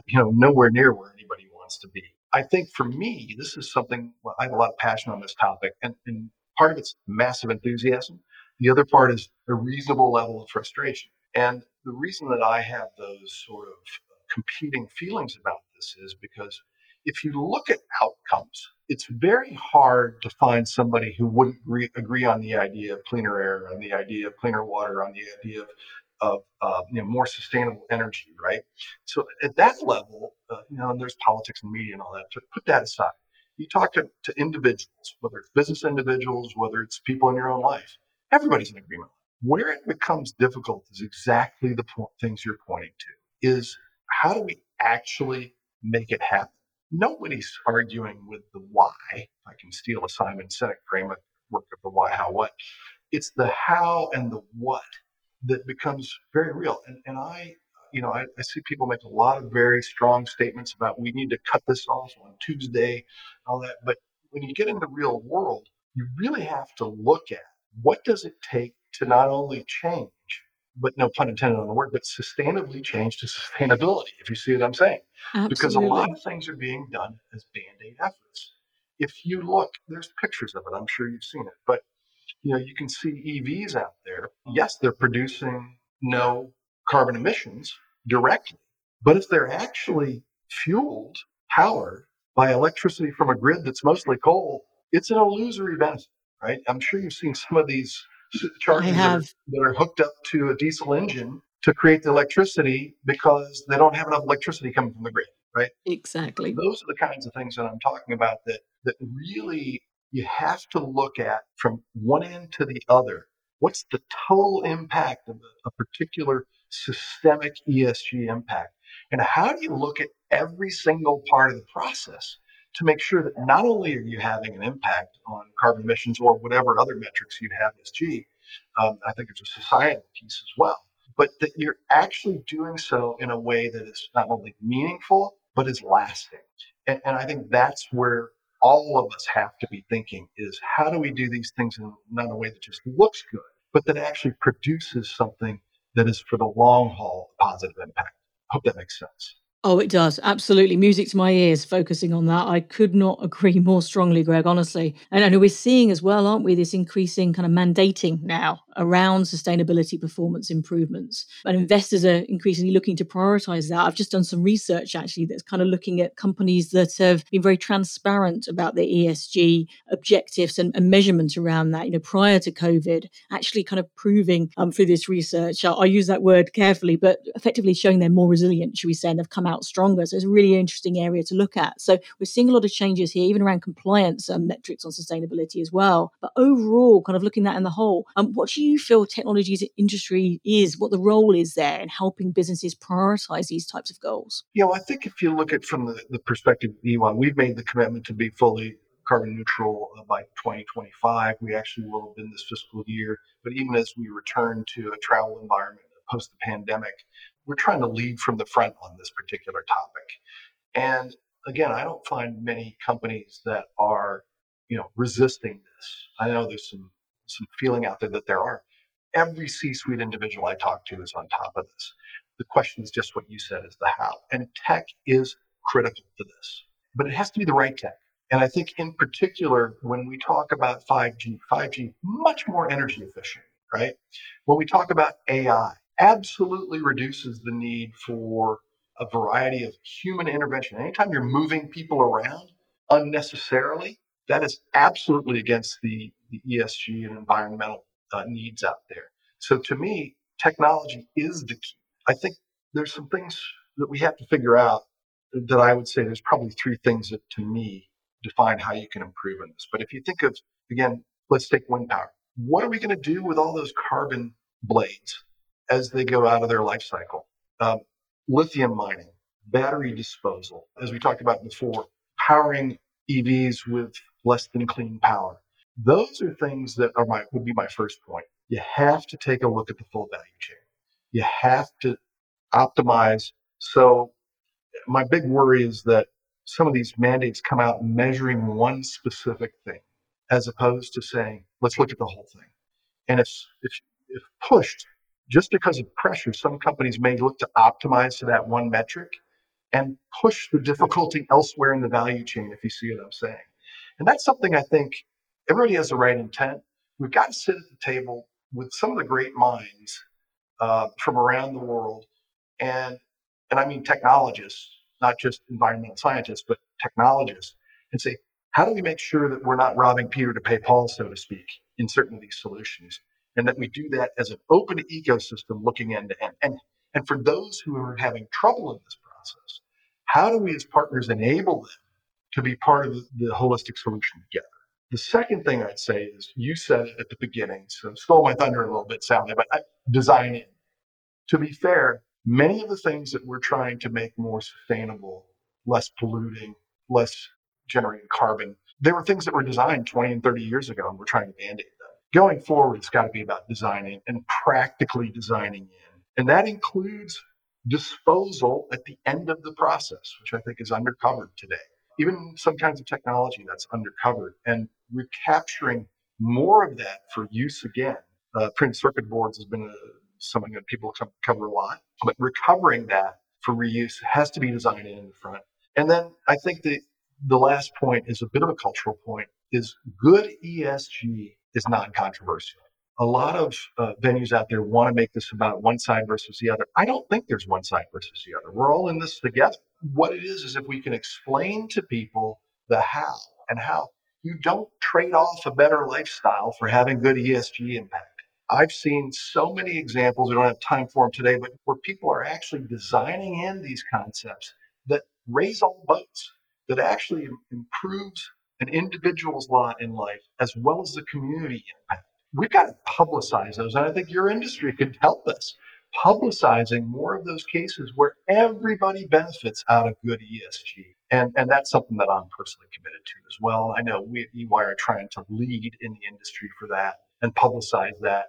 you know, nowhere near where anybody wants to be. I think for me, this is something, well, I have a lot of passion on this topic. And, and part of it's massive enthusiasm. The other part is a reasonable level of frustration. And the reason that I have those sort of competing feelings about this is because if you look at outcomes, it's very hard to find somebody who wouldn't re- agree on the idea of cleaner air, on the idea of cleaner water, on the idea of, of uh, you know, more sustainable energy, right? So at that level, uh, you know, and there's politics and media and all that, so put that aside. You talk to, to individuals, whether it's business individuals, whether it's people in your own life, everybody's in agreement. Where it becomes difficult is exactly the po- things you're pointing to, is how do we actually make it happen? Nobody's arguing with the why. I can steal a Simon Sinek framework of the why, how, what. It's the how and the what that becomes very real. And, and I, you know, I, I see people make a lot of very strong statements about we need to cut this off on Tuesday, all that. But when you get in the real world, you really have to look at what does it take to not only change, but no pun intended on the word, but sustainably change to sustainability, if you see what I'm saying. Absolutely. Because a lot of things are being done as Band-Aid efforts. If you look, there's pictures of it. I'm sure you've seen it. But, you know, you can see E Vs out there. Yes, they're producing no carbon emissions directly. But if they're actually fueled, powered by electricity from a grid that's mostly coal, it's an illusory benefit, right? I'm sure you've seen some of these chargers that are, that are hooked up to a diesel engine to create the electricity because they don't have enough electricity coming from the grid, right? Exactly. So those are the kinds of things that I'm talking about that that really you have to look at from one end to the other. What's the total impact of a, a particular systemic E S G impact? And how do you look at every single part of the process to make sure that not only are you having an impact on carbon emissions or whatever other metrics you'd have as G, um, I think it's a societal piece as well, but that you're actually doing so in a way that is not only meaningful, but is lasting. And, and I think that's where all of us have to be thinking is how do we do these things in not a way that just looks good, but that actually produces something that is for the long haul positive impact. I hope that makes sense. Oh, it does. Absolutely. Music to my ears, focusing on that. I could not agree more strongly, Greg, honestly. And, and we're seeing as well, aren't we, this increasing kind of mandating now around sustainability performance improvements. And investors are increasingly looking to prioritize that. I've just done some research, actually, that's kind of looking at companies that have been very transparent about their E S G objectives and, and measurement around that, you know, prior to COVID, actually kind of proving um, through this research, I, I use that word carefully, but effectively showing they're more resilient, should we say, and have come out stronger. So it's a really interesting area to look at. So we're seeing a lot of changes here, even around compliance um, metrics on sustainability as well. But overall, kind of looking at that in the whole, um, what do you feel technology's industry is, what the role is there in helping businesses prioritize these types of goals? Yeah, well, I think if you look at from the, the perspective of E Y, we've made the commitment to be fully carbon neutral by twenty twenty-five. We actually will have been this fiscal year. But even as we return to a travel environment post the pandemic, we're trying to lead from the front on this particular topic. And again, I don't find many companies that are, you know, resisting this. I know there's some some feeling out there that there are. Every C-suite individual I talk to is on top of this. The question is just what you said, is the how. And tech is critical to this, but it has to be the right tech. And I think in particular, when we talk about five G, five G, much more energy efficient, right? When we talk about A I, absolutely reduces the need for a variety of human intervention. Anytime you're moving people around unnecessarily, that is absolutely against the, the E S G and environmental uh, needs out there. So to me, technology is the key. I think there's some things that we have to figure out that I would say there's probably three things that to me define how you can improve on this. But if you think of, again, let's take wind power. What are we going to do with all those carbon blades as they go out of their life cycle? Um, lithium mining, battery disposal, as we talked about before, powering E Vs with less than clean power. Those are things that are my, would be my first point. You have to take a look at the full value chain. You have to optimize. So my big worry is that some of these mandates come out measuring one specific thing, as opposed to saying, let's look at the whole thing. And if, if, if pushed, just because of pressure, some companies may look to optimize to that one metric and push the difficulty elsewhere in the value chain, if you see what I'm saying. And that's something I think everybody has the right intent. We've got to sit at the table with some of the great minds uh, from around the world. And, and I mean technologists, not just environmental scientists, but technologists, and say, how do we make sure that we're not robbing Peter to pay Paul, so to speak, in certain of these solutions? And that we do that as an open ecosystem looking end to end. And, and for those who are having trouble in this process, how do we as partners enable them to be part of the, the holistic solution together? The second thing I'd say is, you said it at the beginning, so stole my thunder a little bit, Sally, but I, design in. To be fair, many of the things that we're trying to make more sustainable, less polluting, less generating carbon, they were things that were designed twenty and thirty years ago, and we're trying to band-aid. Going forward, it's got to be about designing and practically designing in. And that includes disposal at the end of the process, which I think is undercovered today. Even some kinds of technology that's undercovered, and recapturing more of that for use again. Uh, printed circuit boards has been uh, something that people cover a lot, but recovering that for reuse has to be designed in, in the front. And then I think the, the last point is a bit of a cultural point, is good E S G is non-controversial. A lot of uh, venues out there want to make this about one side versus the other. I don't think there's one side versus the other. We're all in this together. What it is, is if we can explain to people the how, and how you don't trade off a better lifestyle for having good E S G impact. I've seen so many examples, we don't have time for them today, but where people are actually designing in these concepts that raise all boats, that actually improves an individual's lot in life, as well as the community impact. We've got to publicize those, and I think your industry could help us publicizing more of those cases where everybody benefits out of good E S G. And, and that's something that I'm personally committed to as well. I know we at E Y are trying to lead in the industry for that and publicize that.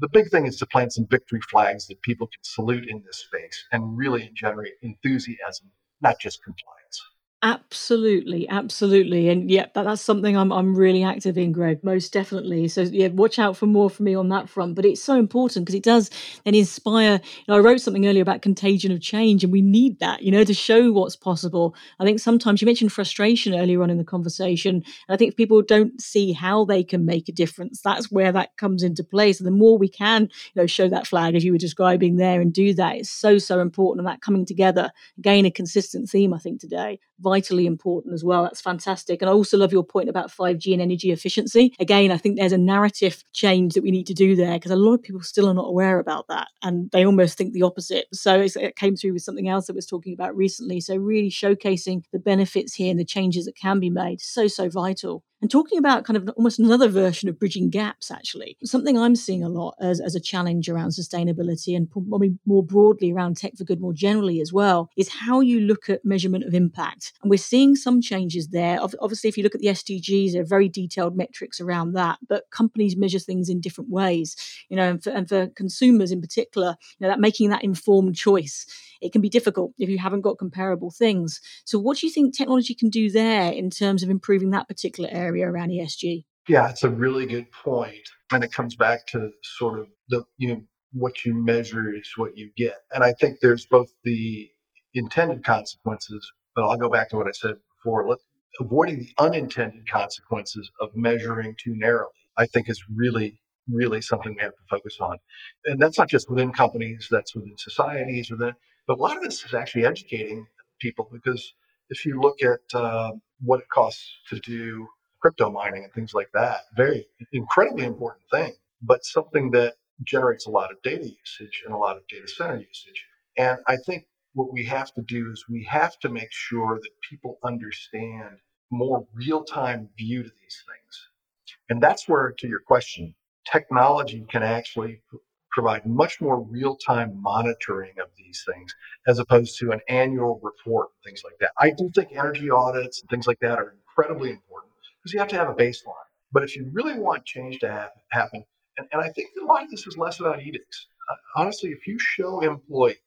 The big thing is to plant some victory flags that people can salute in this space and really generate enthusiasm, not just compliance. Absolutely, absolutely, and yeah, that, that's something I'm I'm really active in, Greg. Most definitely. So yeah, watch out for more from me on that front. But it's so important because it does then inspire. You know, I wrote something earlier about contagion of change, and we need that, you know, to show what's possible. I think sometimes you mentioned frustration earlier on in the conversation, and I think if people don't see how they can make a difference, that's where that comes into play. So the more we can, you know, show that flag as you were describing there, and do that, it's so so important. And that coming together, again, a consistent theme I think today. Vitally important as well. That's fantastic. And I also love your point about five G and energy efficiency. Again, I think there's a narrative change that we need to do there because a lot of people still are not aware about that and they almost think the opposite. So it's, it came through with something else that I was talking about recently. So really showcasing the benefits here and the changes that can be made. So, so vital. And talking about kind of almost another version of bridging gaps, actually, something I'm seeing a lot as, as a challenge around sustainability and probably more broadly around tech for good more generally as well, is how you look at measurement of impact. And we're seeing some changes there. Obviously, if you look at the S D Gs, there are very detailed metrics around that, but companies measure things in different ways, you know, and for, and for consumers in particular, you know, that making that informed choice. It can be difficult if you haven't got comparable things. So what do you think technology can do there in terms of improving that particular area around E S G? Yeah, it's a really good point. And it comes back to sort of the, you know, what you measure is what you get. And I think there's both the intended consequences, but I'll go back to what I said before. Let's, avoiding the unintended consequences of measuring too narrowly, I think is really really something we have to focus on. And that's not just within companies, that's within societies. Within, but a lot of this is actually educating people, because if you look at uh, what it costs to do crypto mining and things like that, very incredibly important thing, but something that generates a lot of data usage and a lot of data center usage. And I think what we have to do is we have to make sure that people understand more real-time view to these things. And that's where, to your question, technology can actually provide much more real-time monitoring of these things as opposed to an annual report and things like that. I do think energy audits and things like that are incredibly important because you have to have a baseline. But if you really want change to have, happen, and, and I think a lot of this is less about edicts. Uh, honestly, if you show employees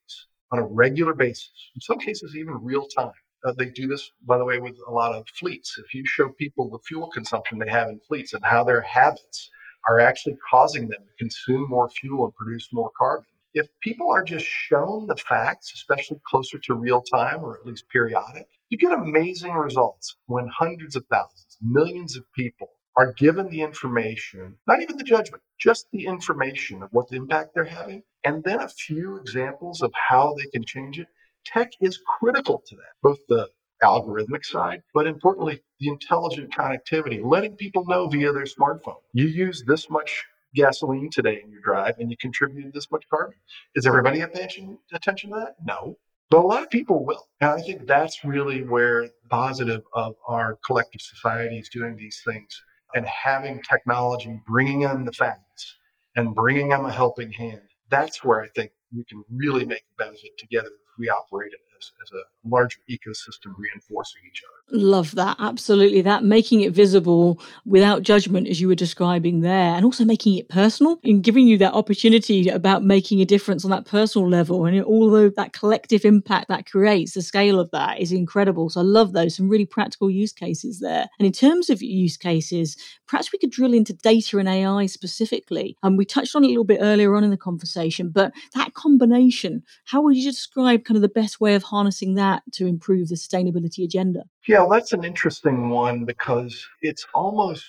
on a regular basis, in some cases even real-time, uh, they do this, by the way, with a lot of fleets. If you show people the fuel consumption they have in fleets and how their habits are actually causing them to consume more fuel and produce more carbon. If people are just shown the facts, especially closer to real time or at least periodic, you get amazing results when hundreds of thousands, millions of people are given the information, not even the judgment, just the information of what the impact they're having, and then a few examples of how they can change it. Tech is critical to that, both the algorithmic side, but importantly, the intelligent connectivity, letting people know via their smartphone, you use this much gasoline today in your drive and you contributed this much carbon. Is everybody paying attention to that? No, but a lot of people will. And I think that's really where the positive of our collective society is doing these things and having technology, bringing in the facts and bringing them a helping hand. That's where I think we can really make a benefit together if we operate it as, as a larger ecosystem reinforcing each other. Love that. Absolutely. That making it visible without judgment, as you were describing there, and also making it personal and giving you that opportunity about making a difference on that personal level. And although that collective impact that creates, the scale of that is incredible. So I love those, some really practical use cases there. And in terms of use cases, perhaps we could drill into data and A I specifically. And um, we touched on it a little bit earlier on in the conversation, but that combination, how would you describe kind of the best way of harnessing that to improve the sustainability agenda? Yeah, well, that's an interesting one because it's almost,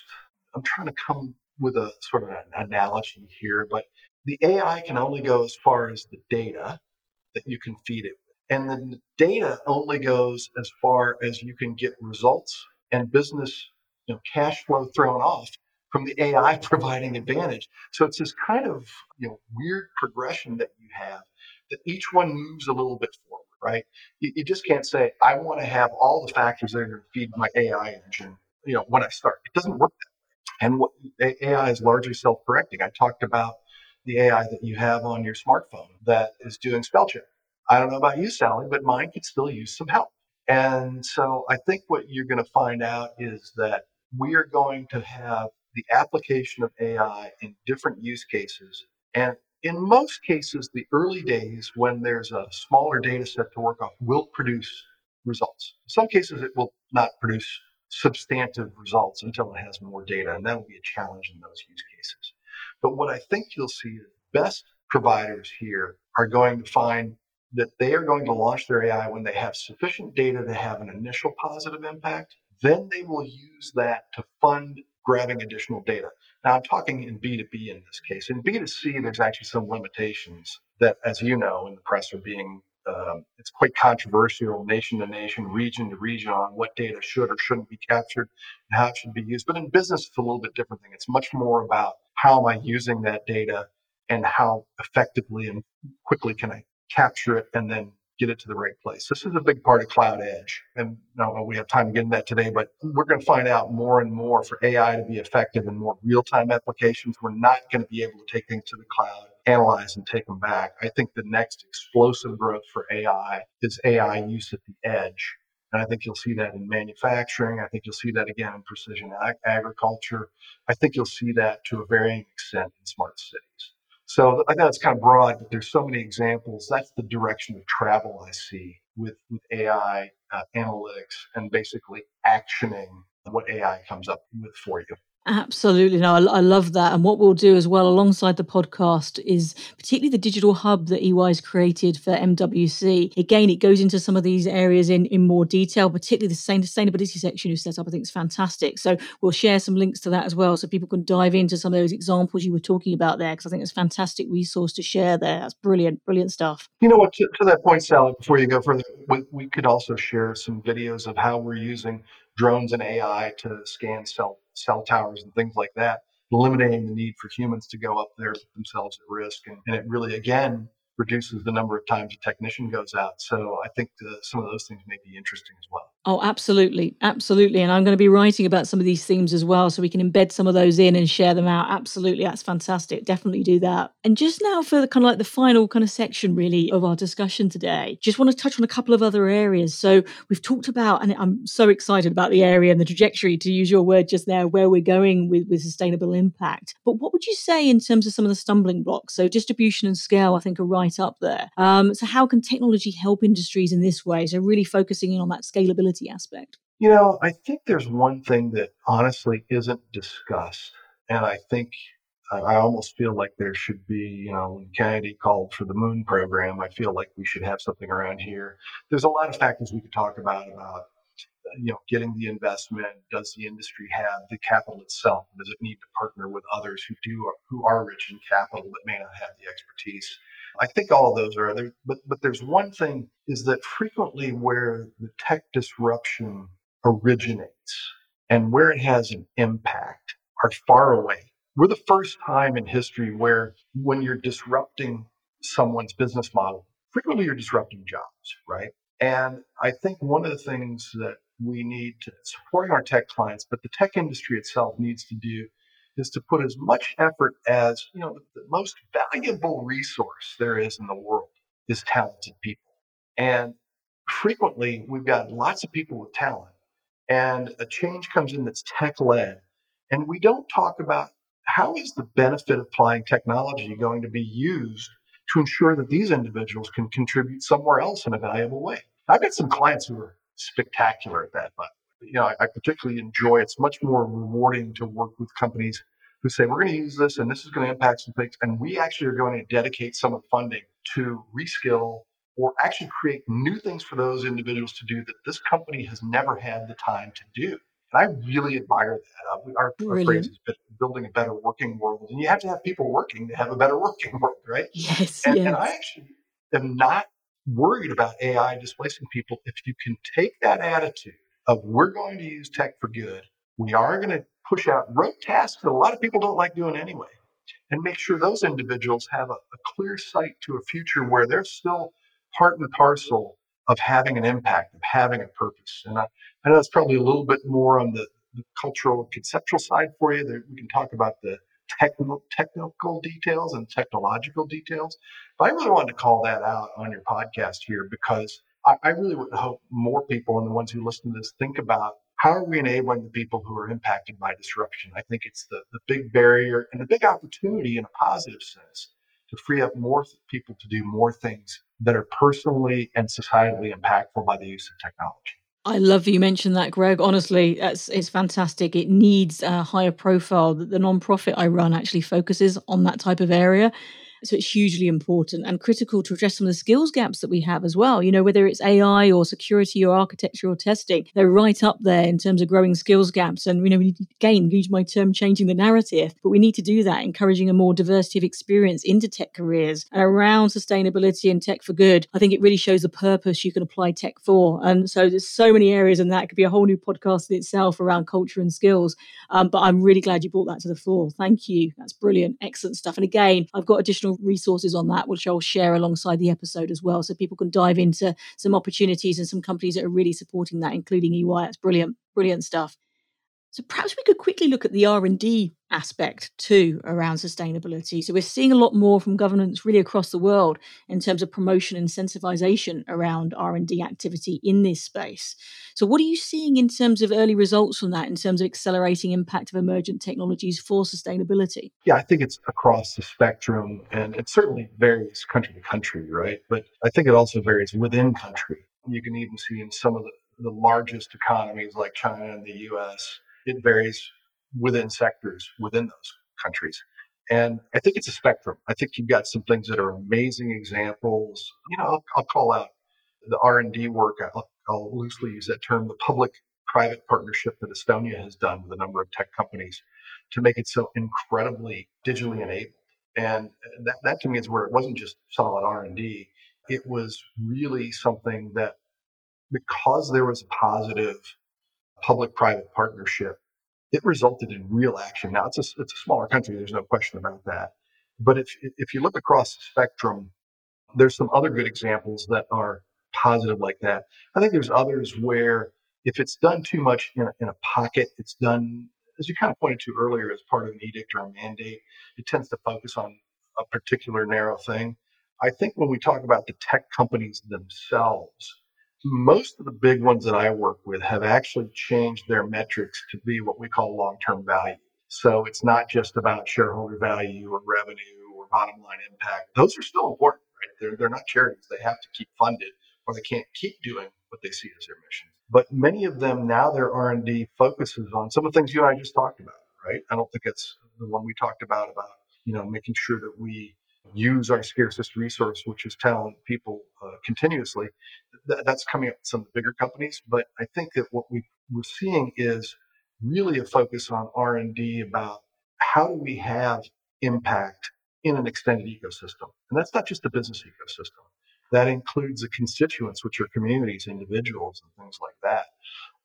I'm trying to come with a sort of an analogy here, but the A I can only go as far as the data that you can feed it with. And the data only goes as far as you can get results and business, you know, cash flow thrown off from the A I providing advantage. So it's this kind of, you know, weird progression that you have that each one moves a little bit forward, right? You, you just can't say, I want to have all the factors that are going to feed my A I engine, you know, when I start. It doesn't work that way. And what A I is largely self-correcting. I talked about the A I that you have on your smartphone that is doing spell check. I don't know about you, Sally, but mine could still use some help. And so I think what you're going to find out is that we are going to have the application of A I in different use cases. And in most cases, the early days when there's a smaller data set to work off will produce results. In some cases, it will not produce substantive results until it has more data, and that will be a challenge in those use cases. But what I think you'll see is best providers here are going to find that they are going to launch their A I when they have sufficient data to have an initial positive impact. Then they will use that to fund grabbing additional data. Now, I'm talking in B two B in this case. In B two C, there's actually some limitations that, as you know, in the press are being, um, it's quite controversial, nation to nation, region to region, on what data should or shouldn't be captured and how it should be used. But in business, it's a little bit different thing. It's much more about how am I using that data and how effectively and quickly can I capture it and then get it to the right place. This is a big part of cloud edge. And I don't know if we have time to get into that today, but we're going to find out more and more for A I to be effective in more real-time applications. We're not going to be able to take things to the cloud, analyze, and take them back. I think the next explosive growth for A I is A I use at the edge. And I think you'll see that in manufacturing. I think you'll see that again in precision ag- agriculture. I think you'll see that to a varying extent in smart cities. So I know it's kind of broad, but there's so many examples. That's the direction of travel I see with, with A I uh, analytics and basically actioning what A I comes up with for you. Absolutely. No, I, I love that. And what we'll do as well alongside the podcast is particularly the digital hub that E Y has created for M W C. Again, it goes into some of these areas in, in more detail, particularly the sustainability section you set up, I think is fantastic. So we'll share some links to that as well so people can dive into some of those examples you were talking about there, because I think it's a fantastic resource to share there. That's brilliant, brilliant stuff. You know what, to, to that point, Sally, before you go further, we, we could also share some videos of how we're using drones and A I to scan cell cell towers and things like that, eliminating the need for humans to go up there, put themselves at risk. And, and it really, again, reduces the number of times a technician goes out. So I think the, some of those things may be interesting as well. Oh, absolutely. Absolutely. And I'm going to be writing about some of these themes as well, so we can embed some of those in and share them out. Absolutely. That's fantastic. Definitely do that. And just now for the kind of like the final kind of section really of our discussion today, just want to touch on a couple of other areas. So we've talked about, and I'm so excited about the area and the trajectory, to use your word just there, where we're going with, with sustainable impact. But what would you say in terms of some of the stumbling blocks? So distribution and scale, I think, are right up there. Um, so how can technology help industries in this way? So really focusing in on that scalability aspect. You know, I think there's one thing that honestly isn't discussed. And I think uh, I almost feel like there should be, you know, when Kennedy called for the moon program, I feel like we should have something around here. There's a lot of factors we could talk about, about, you know, getting the investment. Does the industry have the capital itself? Does it need to partner with others who do, who are rich in capital but may not have the expertise? I think all of those are there, but, but there's one thing is that frequently where the tech disruption originates and where it has an impact are far away. We're the first time in history where when you're disrupting someone's business model, frequently you're disrupting jobs, right? And I think one of the things that we need to supporting our tech clients, but the tech industry itself needs to do is to put as much effort as, you know, the most valuable resource there is in the world is talented people. And frequently we've got lots of people with talent and a change comes in that's tech-led. And we don't talk about how is the benefit of applying technology going to be used to ensure that these individuals can contribute somewhere else in a valuable way. I've got some clients who are spectacular at that, but you know, I particularly enjoy, it's much more rewarding to work with companies who say, we're going to use this and this is going to impact some things. And we actually are going to dedicate some of the funding to reskill or actually create new things for those individuals to do that this company has never had the time to do. And I really admire that. Our, our phrase is building a better working world. And you have to have people working to have a better working world, right? Yes. And, yes. and I actually am not worried about A I displacing people if you can take that attitude of we're going to use tech for good. We are going to push out rote tasks that a lot of people don't like doing anyway and make sure those individuals have a, a clear sight to a future where they're still part and parcel of having an impact, of having a purpose. And I, I know it's probably a little bit more on the, the cultural conceptual side for you. There, we can talk about the technical, technical details and technological details. But I really wanted to call that out on your podcast here because I really would hope more people and the ones who listen to this think about how are we enabling the people who are impacted by disruption? I think it's the, the big barrier and the big opportunity in a positive sense to free up more people to do more things that are personally and societally impactful by the use of technology. I love that you mentioned that, Greg. Honestly, that's, it's fantastic. It needs a higher profile. The nonprofit I run actually focuses on that type of area. So it's hugely important and critical to address some of the skills gaps that we have as well. You know, whether it's A I or security or architecture or testing, they're right up there in terms of growing skills gaps. And, you know, we need to, again, use my term, changing the narrative, but we need to do that, encouraging a more diversity of experience into tech careers and around sustainability and tech for good. I think it really shows the purpose you can apply tech for. And so there's so many areas in that. It could be a whole new podcast in itself around culture and skills. Um, but I'm really glad you brought that to the fore. Thank you. That's brilliant. Excellent stuff. And again, I've got additional resources on that, which I'll share alongside the episode as well, so people can dive into some opportunities and some companies that are really supporting that, including E Y. It's brilliant, brilliant stuff. So perhaps we could quickly look at the R and D aspect too around sustainability. So we're seeing a lot more from governments really across the world in terms of promotion and incentivization around R and D activity in this space. So what are you seeing in terms of early results from that, in terms of accelerating impact of emergent technologies for sustainability? Yeah, I think it's across the spectrum, and it certainly varies country to country, right? But I think it also varies within country. You can even see in some of the, the largest economies like China and the U S, it varies within sectors, within those countries. And I think it's a spectrum. I think you've got some things that are amazing examples. You know, I'll, I'll call out the R and D work. I'll, I'll loosely use that term, the public-private partnership that Estonia has done with a number of tech companies to make it so incredibly digitally enabled. And that, that to me is where it wasn't just solid R and D. It was really something that, because there was a positive public-private partnership, it resulted in real action. Now, it's a, it's a smaller country. There's no question about that. But if if you look across the spectrum, there's some other good examples that are positive like that. I think there's others where if it's done too much in a, in a pocket, it's done, as you kind of pointed to earlier, as part of an edict or a mandate. It tends to focus on a particular narrow thing. I think when we talk about the tech companies themselves, most of the big ones that I work with have actually changed their metrics to be what we call long-term value. So it's not just about shareholder value or revenue or bottom line impact. Those are still important, right? They're, they're not charities. They have to keep funded, or they can't keep doing what they see as their mission. But many of them now, their R and D focuses on some of the things you and I just talked about, right? I don't think it's the one we talked about, about, you know, making sure that we use our scarcest resource, which is talent, people, uh, continuously. Th- that's coming up with some of the bigger companies. But I think that what we, we're seeing is really a focus on R and D about how do we have impact in an extended ecosystem. And that's not just the business ecosystem. That includes the constituents, which are communities, individuals, and things like that.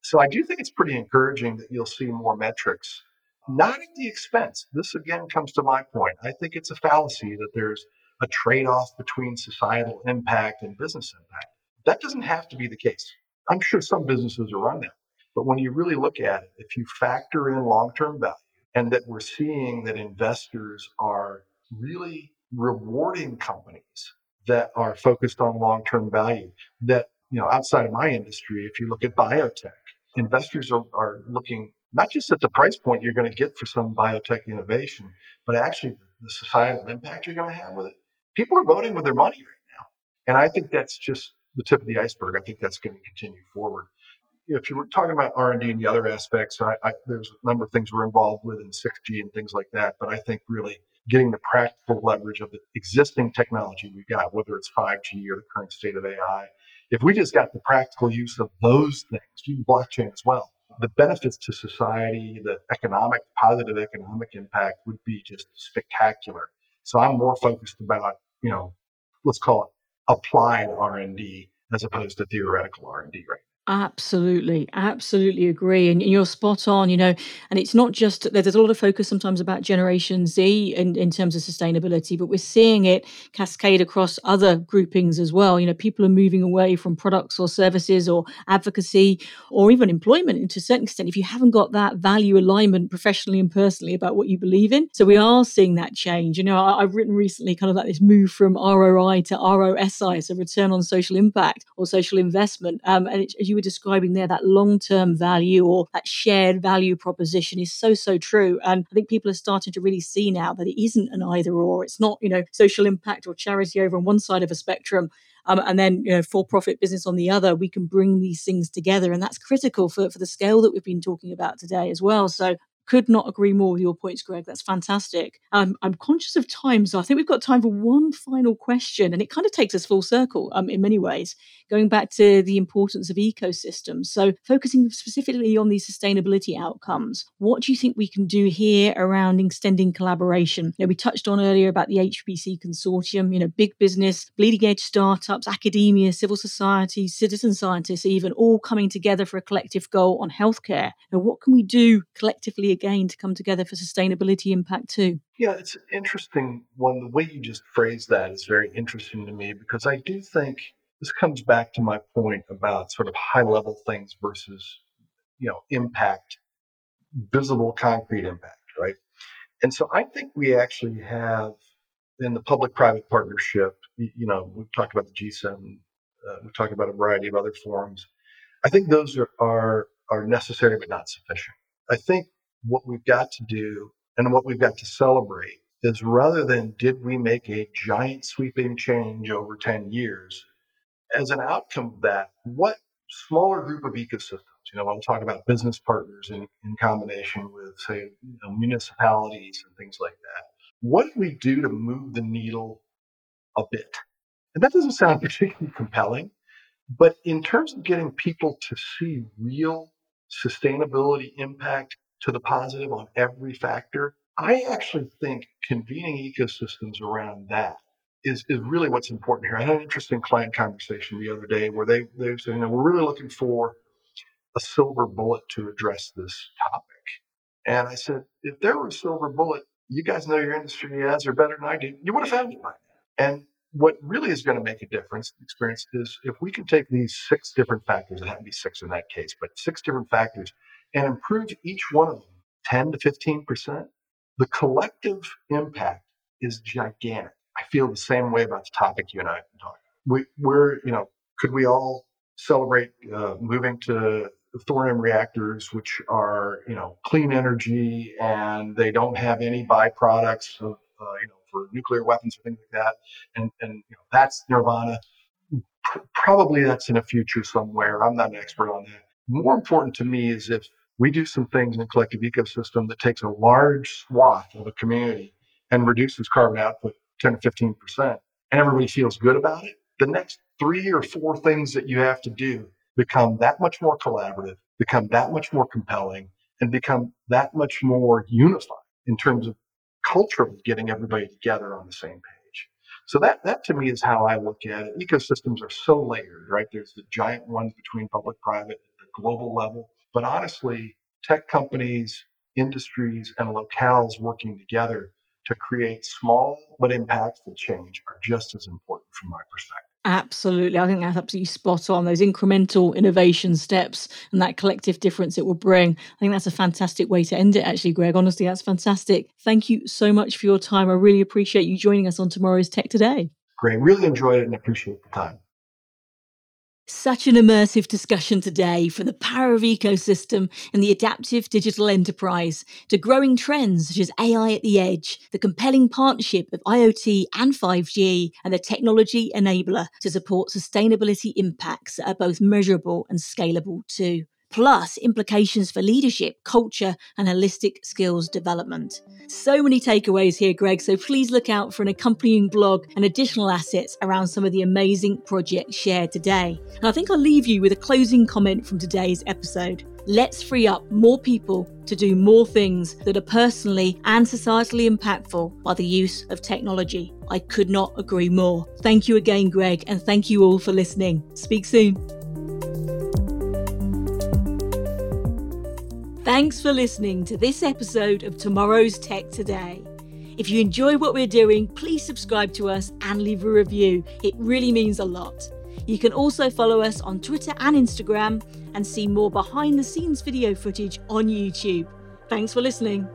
So I do think it's pretty encouraging that you'll see more metrics. Not at the expense. This, again, comes to my point. I think it's a fallacy that there's a trade-off between societal impact and business impact. That doesn't have to be the case. I'm sure some businesses are run that. But when you really look at it, if you factor in long-term value, and that we're seeing that investors are really rewarding companies that are focused on long-term value, that, you know, outside of my industry, if you look at biotech, investors are, are looking not just at the price point you're going to get for some biotech innovation, but actually the societal impact you're going to have with it. People are voting with their money right now. And I think that's just the tip of the iceberg. I think that's going to continue forward. If you were talking about R and D and the other aspects, I, I, there's a number of things we're involved with in six G and things like that. But I think really getting the practical leverage of the existing technology we've got, whether it's five G or the current state of A I, if we just got the practical use of those things, even blockchain as well, the benefits to society, the economic, positive economic impact would be just spectacular. So I'm more focused about, you know, let's call it applied R and D as opposed to theoretical R and D right now. Absolutely, absolutely agree. And you're spot on, you know, and it's not just, there's a lot of focus sometimes about Generation Z in, in terms of sustainability, but we're seeing it cascade across other groupings as well. You know, people are moving away from products or services or advocacy or even employment, and to a certain extent, if you haven't got that value alignment professionally and personally about what you believe in. So we are seeing that change. You know, I, I've written recently kind of like this move from R O I to R O S I, so return on social impact or social investment. Um, and it, as you describing there, that long-term value or that shared value proposition is so, so true. And I think people are starting to really see now that it isn't an either or. It's not, you know, social impact or charity over on one side of a spectrum um, and then you know, for-profit business on the other, we can bring these things together. And that's critical for, for the scale that we've been talking about today as well. So could not agree more with your points, Greg. That's fantastic. Um, I'm conscious of time, so I think we've got time for one final question, and it kind of takes us full circle um, in many ways, going back to the importance of ecosystems. So focusing specifically on these sustainability outcomes, what do you think we can do here around extending collaboration? You know, we touched on earlier about the H P C consortium, you know, big business, bleeding edge startups, academia, civil society, citizen scientists, even all coming together for a collective goal on healthcare. Now, what can we do collectively again to come together for sustainability impact too? Yeah, it's interesting. One, the way you just phrased that is very interesting to me, because I do think this comes back to my point about sort of high level things versus, you know, impact, visible concrete impact, right? And so I think we actually have in the public-private partnership, you know, we've talked about the G seven, uh, we've talked about a variety of other forums. I think those are, are, are necessary but not sufficient. I think what we've got to do and what we've got to celebrate is, rather than did we make a giant sweeping change over ten years, as an outcome of that, what smaller group of ecosystems, you know, I'll talk about business partners in, in combination with, say, you know, municipalities and things like that. What do we do to move the needle a bit? And that doesn't sound particularly compelling, but in terms of getting people to see real sustainability impact to the positive on every factor, I actually think convening ecosystems around that is, is really what's important here. I had an interesting client conversation the other day where they, they said, you know, we're really looking for a silver bullet to address this topic. And I said, if there were a silver bullet, you guys know your industry as or better than I do, you would have found it by now. And what really is going to make a difference in experience is if we can take these six different factors, it had to be six in that case, but six different factors, and improve each one of them ten to fifteen percent, the collective impact is gigantic. I feel the same way about the topic you and I have been talking about. We, we're, you know, could we all celebrate uh, moving to thorium reactors, which are, you know, clean energy and they don't have any byproducts of, uh, you know, for nuclear weapons or things like that. And, and you know, that's nirvana. P- probably that's in a future somewhere. I'm not an expert on that. More important to me is if we do some things in a collective ecosystem that takes a large swath of a community and reduces carbon output ten to fifteen percent, and everybody feels good about it, the next three or four things that you have to do become that much more collaborative, become that much more compelling, and become that much more unified in terms of culturally getting everybody together on the same page. So that, that to me is how I look at it. Ecosystems are so layered, right? There's the giant ones between public-private at the global level. But honestly, tech companies, industries, and locales working together to create small but impactful change are just as important from my perspective. Absolutely. I think that's absolutely spot on. Those incremental innovation steps and that collective difference it will bring. I think that's a fantastic way to end it, actually, Greg. Honestly, that's fantastic. Thank you so much for your time. I really appreciate you joining us on Tomorrow's Tech Today. Great. Really enjoyed it and appreciate the time. Such an immersive discussion today, from the power of ecosystem and the adaptive digital enterprise to growing trends such as A I at the edge, the compelling partnership of IoT and five G, and the technology enabler to support sustainability impacts that are both measurable and scalable too. Plus implications for leadership, culture, and holistic skills development. So many takeaways here, Greg, so please look out for an accompanying blog and additional assets around some of the amazing projects shared today. And I think I'll leave you with a closing comment from today's episode. Let's free up more people to do more things that are personally and societally impactful by the use of technology. I could not agree more. Thank you again, Greg, and thank you all for listening. Speak soon. Thanks for listening to this episode of Tomorrow's Tech Today. If you enjoy what we're doing, please subscribe to us and leave a review. It really means a lot. You can also follow us on Twitter and Instagram and see more behind the scenes video footage on YouTube. Thanks for listening.